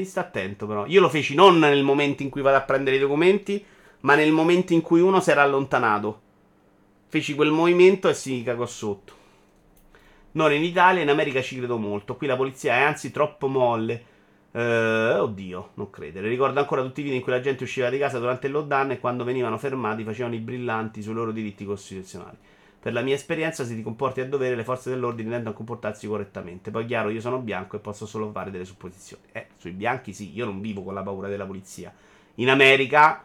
Sta attento però. Io lo feci non nel momento in cui vado a prendere i documenti, ma nel momento in cui uno si era allontanato. Feci quel movimento e si cagò sotto. Non in Italia, in America ci credo molto. Qui la polizia è anzi troppo molle. Oddio, non credere. Ricordo ancora tutti i video in cui la gente usciva di casa durante il lockdown e quando venivano fermati facevano i brillanti sui loro diritti costituzionali. Per la mia esperienza, se ti comporti a dovere, le forze dell'ordine tendono a comportarsi correttamente. Poi, chiaro, io sono bianco e posso solo fare delle supposizioni. Sui bianchi sì, io non vivo con la paura della polizia. In America,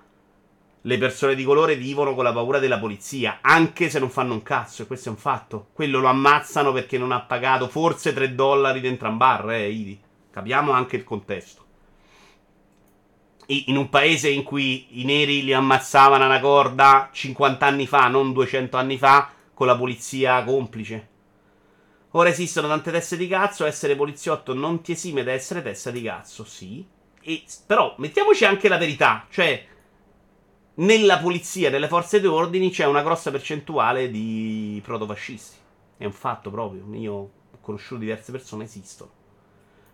le persone di colore vivono con la paura della polizia, anche se non fanno un cazzo, e questo è un fatto. Quello lo ammazzano perché non ha pagato forse $3 dentro un bar, Idi. Capiamo anche il contesto. In un paese in cui i neri li ammazzavano a una corda 50 anni fa, non 200 anni fa, con la polizia complice. Ora esistono tante teste di cazzo, essere poliziotto non ti esime da essere testa di cazzo, sì. E, però mettiamoci anche la verità, cioè nella polizia, nelle forze dell'ordine c'è una grossa percentuale di protofascisti. È un fatto proprio, io ho conosciuto diverse persone, esistono.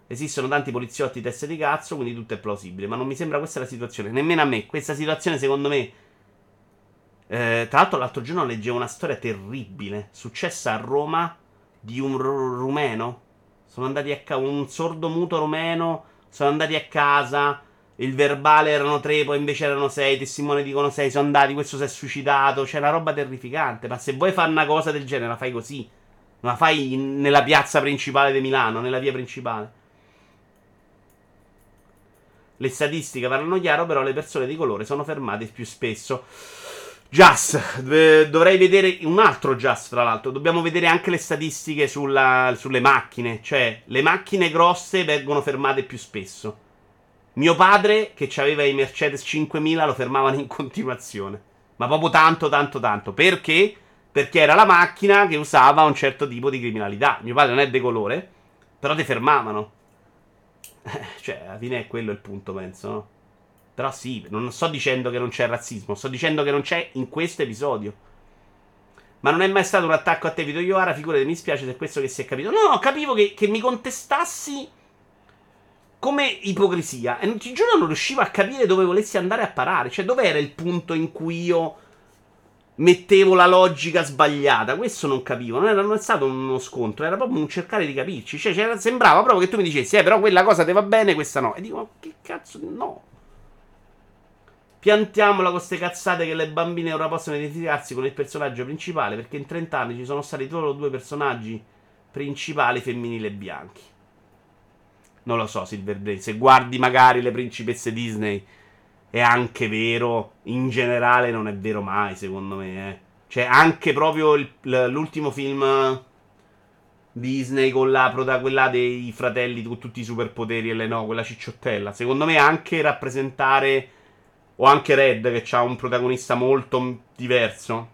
Esistono tanti poliziotti teste di cazzo, quindi tutto è plausibile, ma non mi sembra questa la situazione, nemmeno a me. Questa situazione secondo me... tra l'altro l'altro giorno leggevo una storia terribile successa a Roma di un rumeno. Sono andati a casa, un sordo muto rumeno, sono andati a casa, il verbale erano 3, poi invece erano 6, i testimoni dicono 6, sono andati, questo si è suicidato, c'è una roba terrificante. Ma se vuoi fare una cosa del genere la fai così, non la fai nella piazza principale di Milano, nella via principale. Le statistiche parlano chiaro, però le persone di colore sono fermate più spesso. Just, dovrei vedere un altro Just, tra l'altro. Dobbiamo vedere anche le statistiche sulle macchine. Cioè, le macchine grosse vengono fermate più spesso. Mio padre, che aveva i Mercedes 5000, lo fermavano in continuazione. Ma proprio tanto, tanto, tanto. Perché? Perché era la macchina che usava un certo tipo di criminalità. Mio padre non è decolore, però ti fermavano. Cioè, alla fine è quello il punto, penso, no? Però sì, non sto dicendo che non c'è razzismo, sto dicendo che non c'è in questo episodio. Ma non è mai stato un attacco a te, Vito Ioara, figurati, mi spiace se è questo che si è capito. No, capivo che mi contestassi come ipocrisia. E ti giuro non riuscivo a capire dove volessi andare a parare. Cioè, dov'era il punto in cui io mettevo la logica sbagliata? Questo non capivo, non è stato uno scontro, era proprio un cercare di capirci. Cioè, sembrava proprio che tu mi dicessi, però quella cosa te va bene, questa no. E dico, ma che cazzo, no. Piantiamola con queste cazzate che le bambine ora possono identificarsi con il personaggio principale, perché in 30 anni ci sono stati solo due personaggi principali femminili e bianchi. Non lo so, Silverbrain, se guardi magari le principesse Disney è anche vero, in generale non è vero mai, secondo me, eh. Cioè, anche proprio l'ultimo film Disney con quella dei fratelli con tutti i superpoteri e le no, quella cicciottella, secondo me anche rappresentare... O anche Red, che ha un protagonista molto diverso.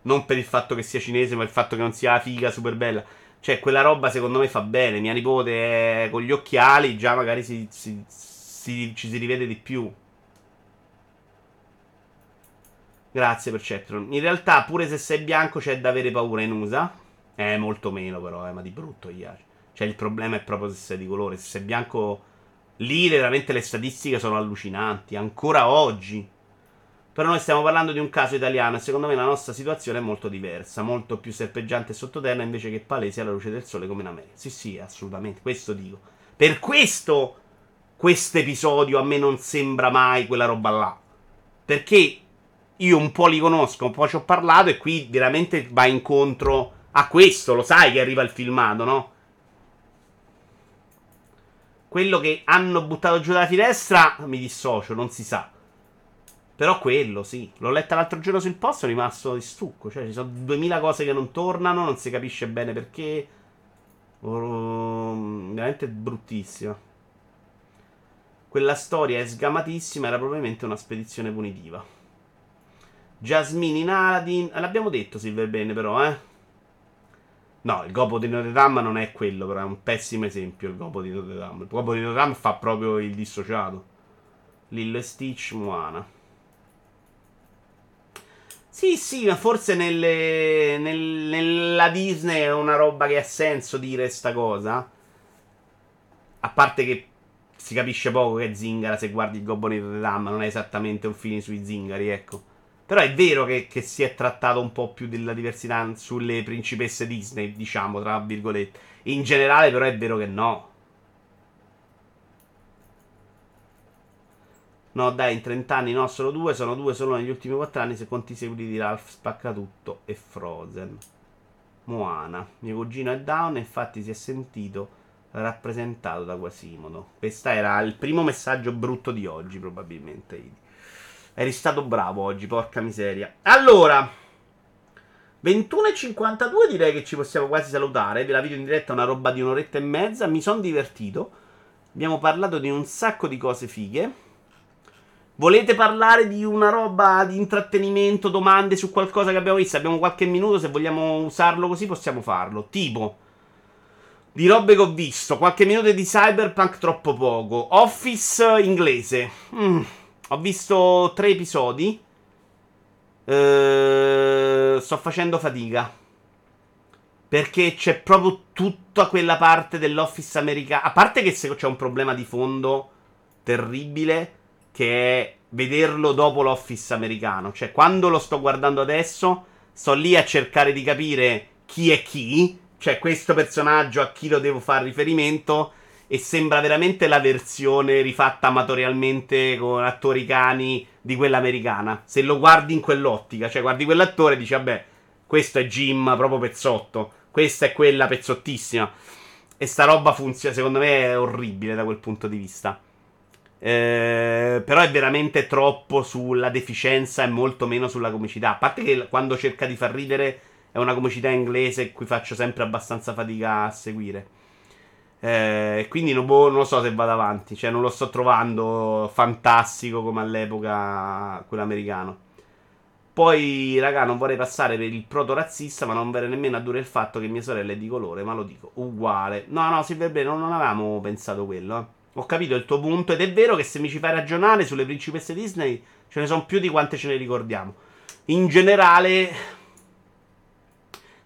Non per il fatto che sia cinese, ma il fatto che non sia figa, super bella. Cioè, quella roba secondo me fa bene. Mia nipote con gli occhiali, già magari ci si rivede di più. Grazie per Cetron. In realtà, pure se sei bianco, c'è da avere paura in USA. Molto meno però, ma di brutto gli piace. Cioè, il problema è proprio se sei di colore. Se sei bianco... Lì veramente le statistiche sono allucinanti, ancora oggi. Però noi stiamo parlando di un caso italiano e secondo me la nostra situazione è molto diversa, molto più serpeggiante e sottoterra invece che palese alla luce del sole come in America. Sì, sì, assolutamente, questo dico. Per questo quest'episodio a me non sembra mai quella roba là, perché io un po' li conosco, un po' ci ho parlato e qui veramente va incontro a questo, lo sai che arriva il filmato, no? Quello che hanno buttato giù dalla finestra, mi dissocio, non si sa. Però quello, sì, l'ho letta l'altro giorno sul post, sono rimasto di stucco, cioè ci sono 2000 cose che non tornano, non si capisce bene perché, veramente bruttissima. Quella storia è sgamatissima, era probabilmente una spedizione punitiva. Jasmine in Aladdin, l'abbiamo detto Silver Bene però, eh? No, il Gobbo di Notre Dame non è quello, però è un pessimo esempio il Gobbo di Notre Dame. Il Gobbo di Notre Dame fa proprio il dissociato. Lillo e Stitch, Moana. Sì, sì, ma forse nella Disney è una roba che ha senso dire sta cosa. A parte che si capisce poco che è zingara se guardi il Gobbo di Notre Dame, non è esattamente un film sui zingari, ecco. Però è vero che si è trattato un po' più della diversità sulle principesse Disney, diciamo, tra virgolette. In generale però è vero che no. No dai, in 30 anni no, sono due solo negli ultimi 4 anni, se conti seguiti di Ralph Spaccatutto e Frozen. Moana, mio cugino è down e infatti si è sentito rappresentato da Quasimodo. Questo era il primo messaggio brutto di oggi probabilmente. Eri stato bravo oggi, porca miseria. Allora, 21:52 direi che ci possiamo quasi salutare. Ve la video in diretta è una roba di un'oretta e mezza. Mi sono divertito. Abbiamo parlato di un sacco di cose fighe. Volete parlare di una roba di intrattenimento, domande su qualcosa che abbiamo visto? Abbiamo qualche minuto, se vogliamo usarlo così possiamo farlo. Tipo, di robe che ho visto. Qualche minuto di Cyberpunk, troppo poco. Office inglese. Ho visto 3 episodi. Sto facendo fatica, perché c'è proprio tutta quella parte dell'Office americano. A parte che c'è un problema di fondo terribile, che è vederlo dopo l'Office americano. Cioè, quando lo sto guardando adesso, sto lì a cercare di capire chi è chi. Cioè, questo personaggio a chi lo devo fare riferimento. E sembra veramente la versione rifatta amatorialmente con attori cani di quella americana. Se lo guardi in quell'ottica, cioè guardi quell'attore e dici vabbè, questo è Jim proprio pezzotto, questa è quella pezzottissima. E sta roba funziona, secondo me è orribile da quel punto di vista. Però è veramente troppo sulla deficienza e molto meno sulla comicità. A parte che quando cerca di far ridere è una comicità inglese in cui faccio sempre abbastanza fatica a seguire. Quindi non lo so se vado avanti. Cioè non lo sto trovando fantastico come all'epoca quello americano. Poi raga, non vorrei passare per il proto-razzista, ma non vorrei nemmeno addurre il fatto che mia sorella è di colore, ma lo dico uguale. No, Silver Bene, non avevamo pensato quello, eh. Ho capito il tuo punto ed è vero che se mi ci fai ragionare sulle principesse Disney ce ne sono più di quante ce ne ricordiamo. In generale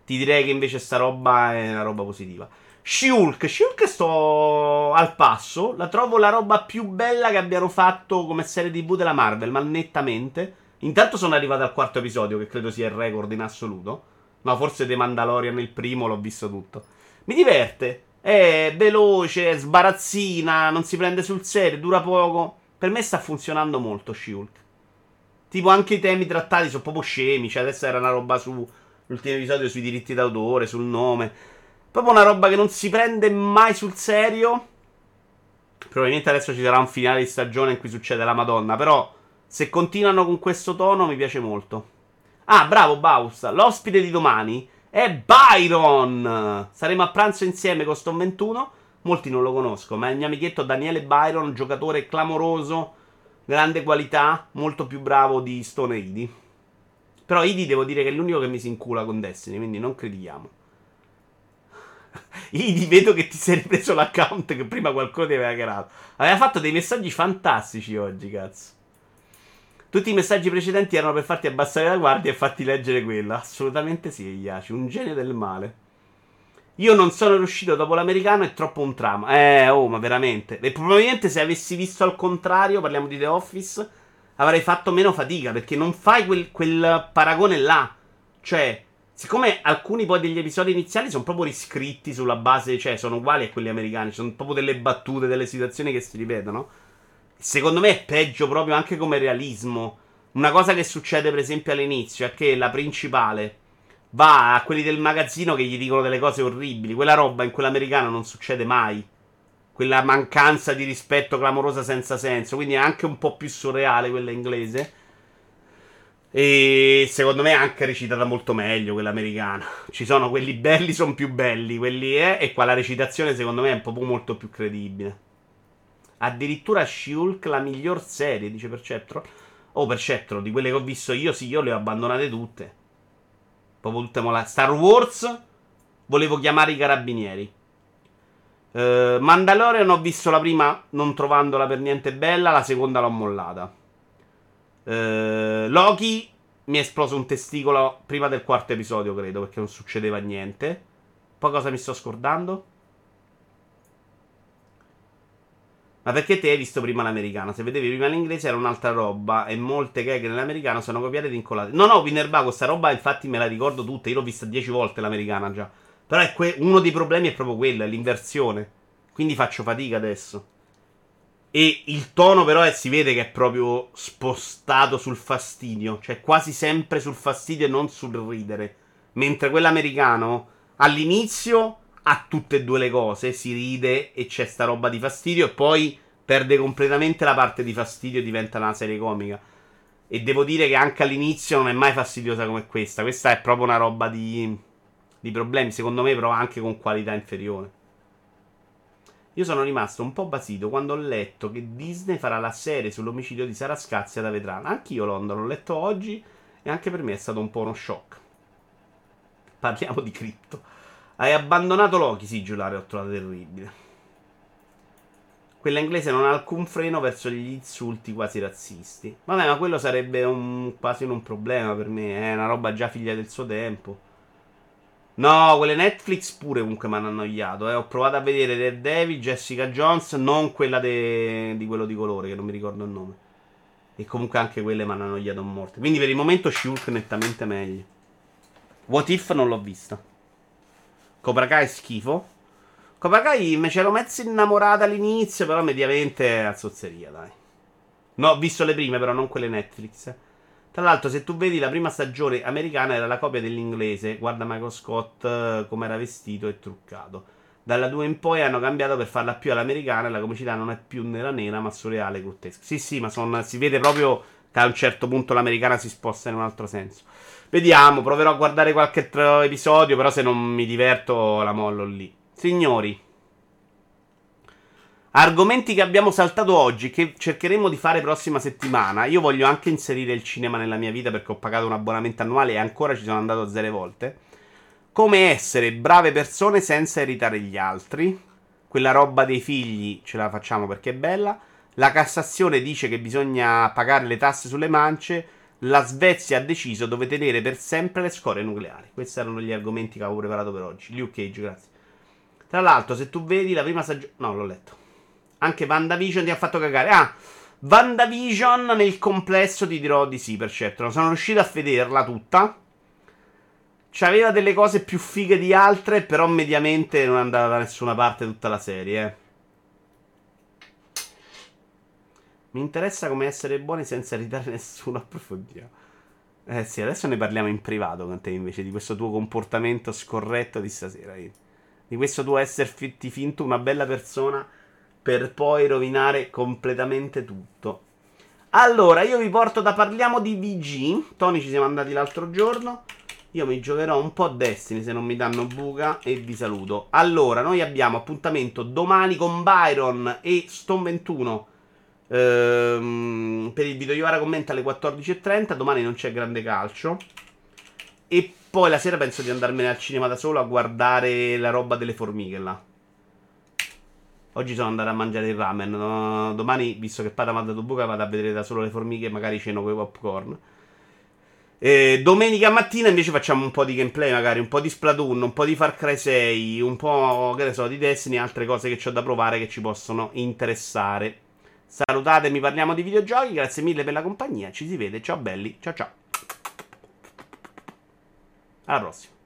ti direi che invece sta roba è una roba positiva. Shulk sto al passo, la trovo la roba più bella che abbiano fatto come serie TV della Marvel, ma nettamente. Intanto sono arrivato al 4° episodio, che credo sia il record in assoluto. No, forse The Mandalorian il primo, l'ho visto tutto. Mi diverte, è veloce, è sbarazzina, non si prende sul serio, dura poco. Per me sta funzionando molto Shulk. Tipo anche i temi trattati sono proprio scemi, cioè adesso era una roba su l'ultimo episodio sui diritti d'autore, sul nome. Proprio una roba che non si prende mai sul serio. Probabilmente adesso ci sarà un finale di stagione in cui succede la Madonna, però se continuano con questo tono mi piace molto. Ah, bravo Bausa, l'ospite di domani è Byron. Saremo a pranzo insieme con Stone 21. Molti non lo conosco, ma è il mio amichetto Daniele Byron, giocatore clamoroso, grande qualità, molto più bravo di Stone e Idi. Però Idi devo dire che è l'unico che mi si incula con Destiny, quindi non critichiamo. Idi, vedo che ti sei ripreso l'account che prima qualcuno ti aveva hackerato. Aveva fatto dei messaggi fantastici oggi, cazzo. Tutti i messaggi precedenti erano per farti abbassare la guardia e farti leggere quella. Assolutamente sì, Iaci, un genio del male. Io non sono riuscito dopo l'americano, è troppo un trama. Ma veramente. E probabilmente se avessi visto al contrario, parliamo di The Office, avrei fatto meno fatica, perché non fai quel paragone là. Cioè, siccome alcuni poi degli episodi iniziali sono proprio riscritti sulla base, cioè sono uguali a quelli americani, sono proprio delle battute, delle situazioni che si ripetono. Secondo me è peggio proprio anche come realismo. Una cosa che succede per esempio all'inizio è che la principale va a quelli del magazzino che gli dicono delle cose orribili. Quella roba in quell'americano non succede mai. Quella mancanza di rispetto clamorosa senza senso. Quindi è anche un po' più surreale quella inglese. E secondo me è anche recitata molto meglio quella americana. Ci sono quelli belli, sono più belli. Quelli è. E qua la recitazione secondo me è un po' molto più credibile. Addirittura Shulk, la miglior serie, dice Perceptron. Oh, Perceptron, di quelle che ho visto io, sì, io le ho abbandonate tutte. Proprio tutte molate. Star Wars, volevo chiamare i carabinieri. Mandalorian ho visto la prima non trovandola per niente bella, la seconda l'ho mollata. Loki mi è esploso un testicolo prima del quarto episodio, credo, perché non succedeva niente. Poi cosa mi sto scordando? Ma perché te hai visto prima l'americano? Se vedevi prima l'inglese era un'altra roba. E molte gag nell'americano sono copiate e vincolate. No, Winnerba, questa roba infatti me la ricordo tutta. Io l'ho vista 10 volte l'americana già. Però è uno dei problemi è proprio quello, è l'inversione. Quindi faccio fatica adesso. E il tono però si vede che è proprio spostato sul fastidio. Cioè quasi sempre sul fastidio e non sul ridere. Mentre quell'americano all'inizio ha tutte e due le cose, si ride e c'è sta roba di fastidio e poi perde completamente la parte di fastidio e diventa una serie comica. E devo dire che anche all'inizio non è mai fastidiosa come questa. Questa è proprio una roba di problemi, secondo me, però anche con qualità inferiore. Io sono rimasto un po' basito quando ho letto che Disney farà la serie sull'omicidio di Sara Scazia da Vetrana. Anch'io Londra l'ho letto oggi e anche per me è stato un po' uno shock. Parliamo di cripto. Hai abbandonato Loki, sì, Giulare, ho trovato terribile. Quella inglese non ha alcun freno verso gli insulti quasi razzisti. Vabbè, ma quello sarebbe quasi un problema per me, è una roba già figlia del suo tempo. No, quelle Netflix pure comunque mi hanno annoiato, Ho provato a vedere Daredevil, Jessica Jones, non quella di quello di colore, che non mi ricordo il nome. E comunque anche quelle mi hanno annoiato a morte. Quindi per il momento Shulk nettamente meglio. What If non l'ho vista. Cobra Kai è schifo. Cobra Kai me c'ero mezzo innamorata all'inizio, però mediamente a zozzeria, dai. No, ho visto le prime, però non quelle Netflix. Tra l'altro, se tu vedi, la prima stagione americana era la copia dell'inglese. Guarda Michael Scott come era vestito e truccato. Dalla 2 in poi hanno cambiato per farla più all'americana e la comicità non è più nera, ma surreale e grottesca. Sì, ma si vede proprio che a un certo punto l'americana si sposta in un altro senso. Vediamo, proverò a guardare qualche altro episodio, però se non mi diverto la mollo lì. Signori, argomenti che abbiamo saltato oggi, che cercheremo di fare prossima settimana. Io voglio anche inserire il cinema nella mia vita perché ho pagato un abbonamento annuale e ancora ci sono andato 0 volte. Come essere brave persone senza irritare gli altri. Quella roba dei figli ce la facciamo perché è bella. La Cassazione dice che bisogna pagare le tasse sulle mance. La Svezia ha deciso dove tenere per sempre le scorie nucleari. Questi erano gli argomenti che avevo preparato per oggi. Luke Cage, grazie. Tra l'altro, se tu vedi la prima stagione... No, l'ho letto. Anche VandaVision ti ha fatto cagare. Ah, VandaVision nel complesso ti dirò di sì, per certo. Non sono riuscito a vederla tutta. C'aveva delle cose più fighe di altre, però mediamente non è andata da nessuna parte tutta la serie, Mi interessa come essere buoni senza ridare nessuno, approfondiamo. Sì, adesso ne parliamo in privato con te invece, di questo tuo comportamento scorretto di stasera. Di questo tuo esserti finto una bella persona per poi rovinare completamente tutto. Allora, io vi porto parliamo di VG. Tony ci siamo andati l'altro giorno. Io mi giocherò un po' a Destiny se non mi danno buca e vi saluto. Allora, noi abbiamo appuntamento domani con Byron e Stone 21. Per il video Iovara commenta alle 14:30. Domani non c'è grande calcio. E poi la sera penso di andarmene al cinema da solo a guardare la roba delle formiche là. Oggi sono andato a mangiare il ramen. No. Domani, visto che Pata mi ha dato buca, vado a vedere da solo le formiche e magari ceno con i popcorn. Domenica mattina invece facciamo un po' di gameplay, magari un po' di Splatoon, un po' di Far Cry 6, un po', che ne so, di Destiny, altre cose che ho da provare che ci possono interessare. Salutatemi, parliamo di videogiochi. Grazie mille per la compagnia. Ci si vede. Ciao belli. Ciao ciao. Alla prossima.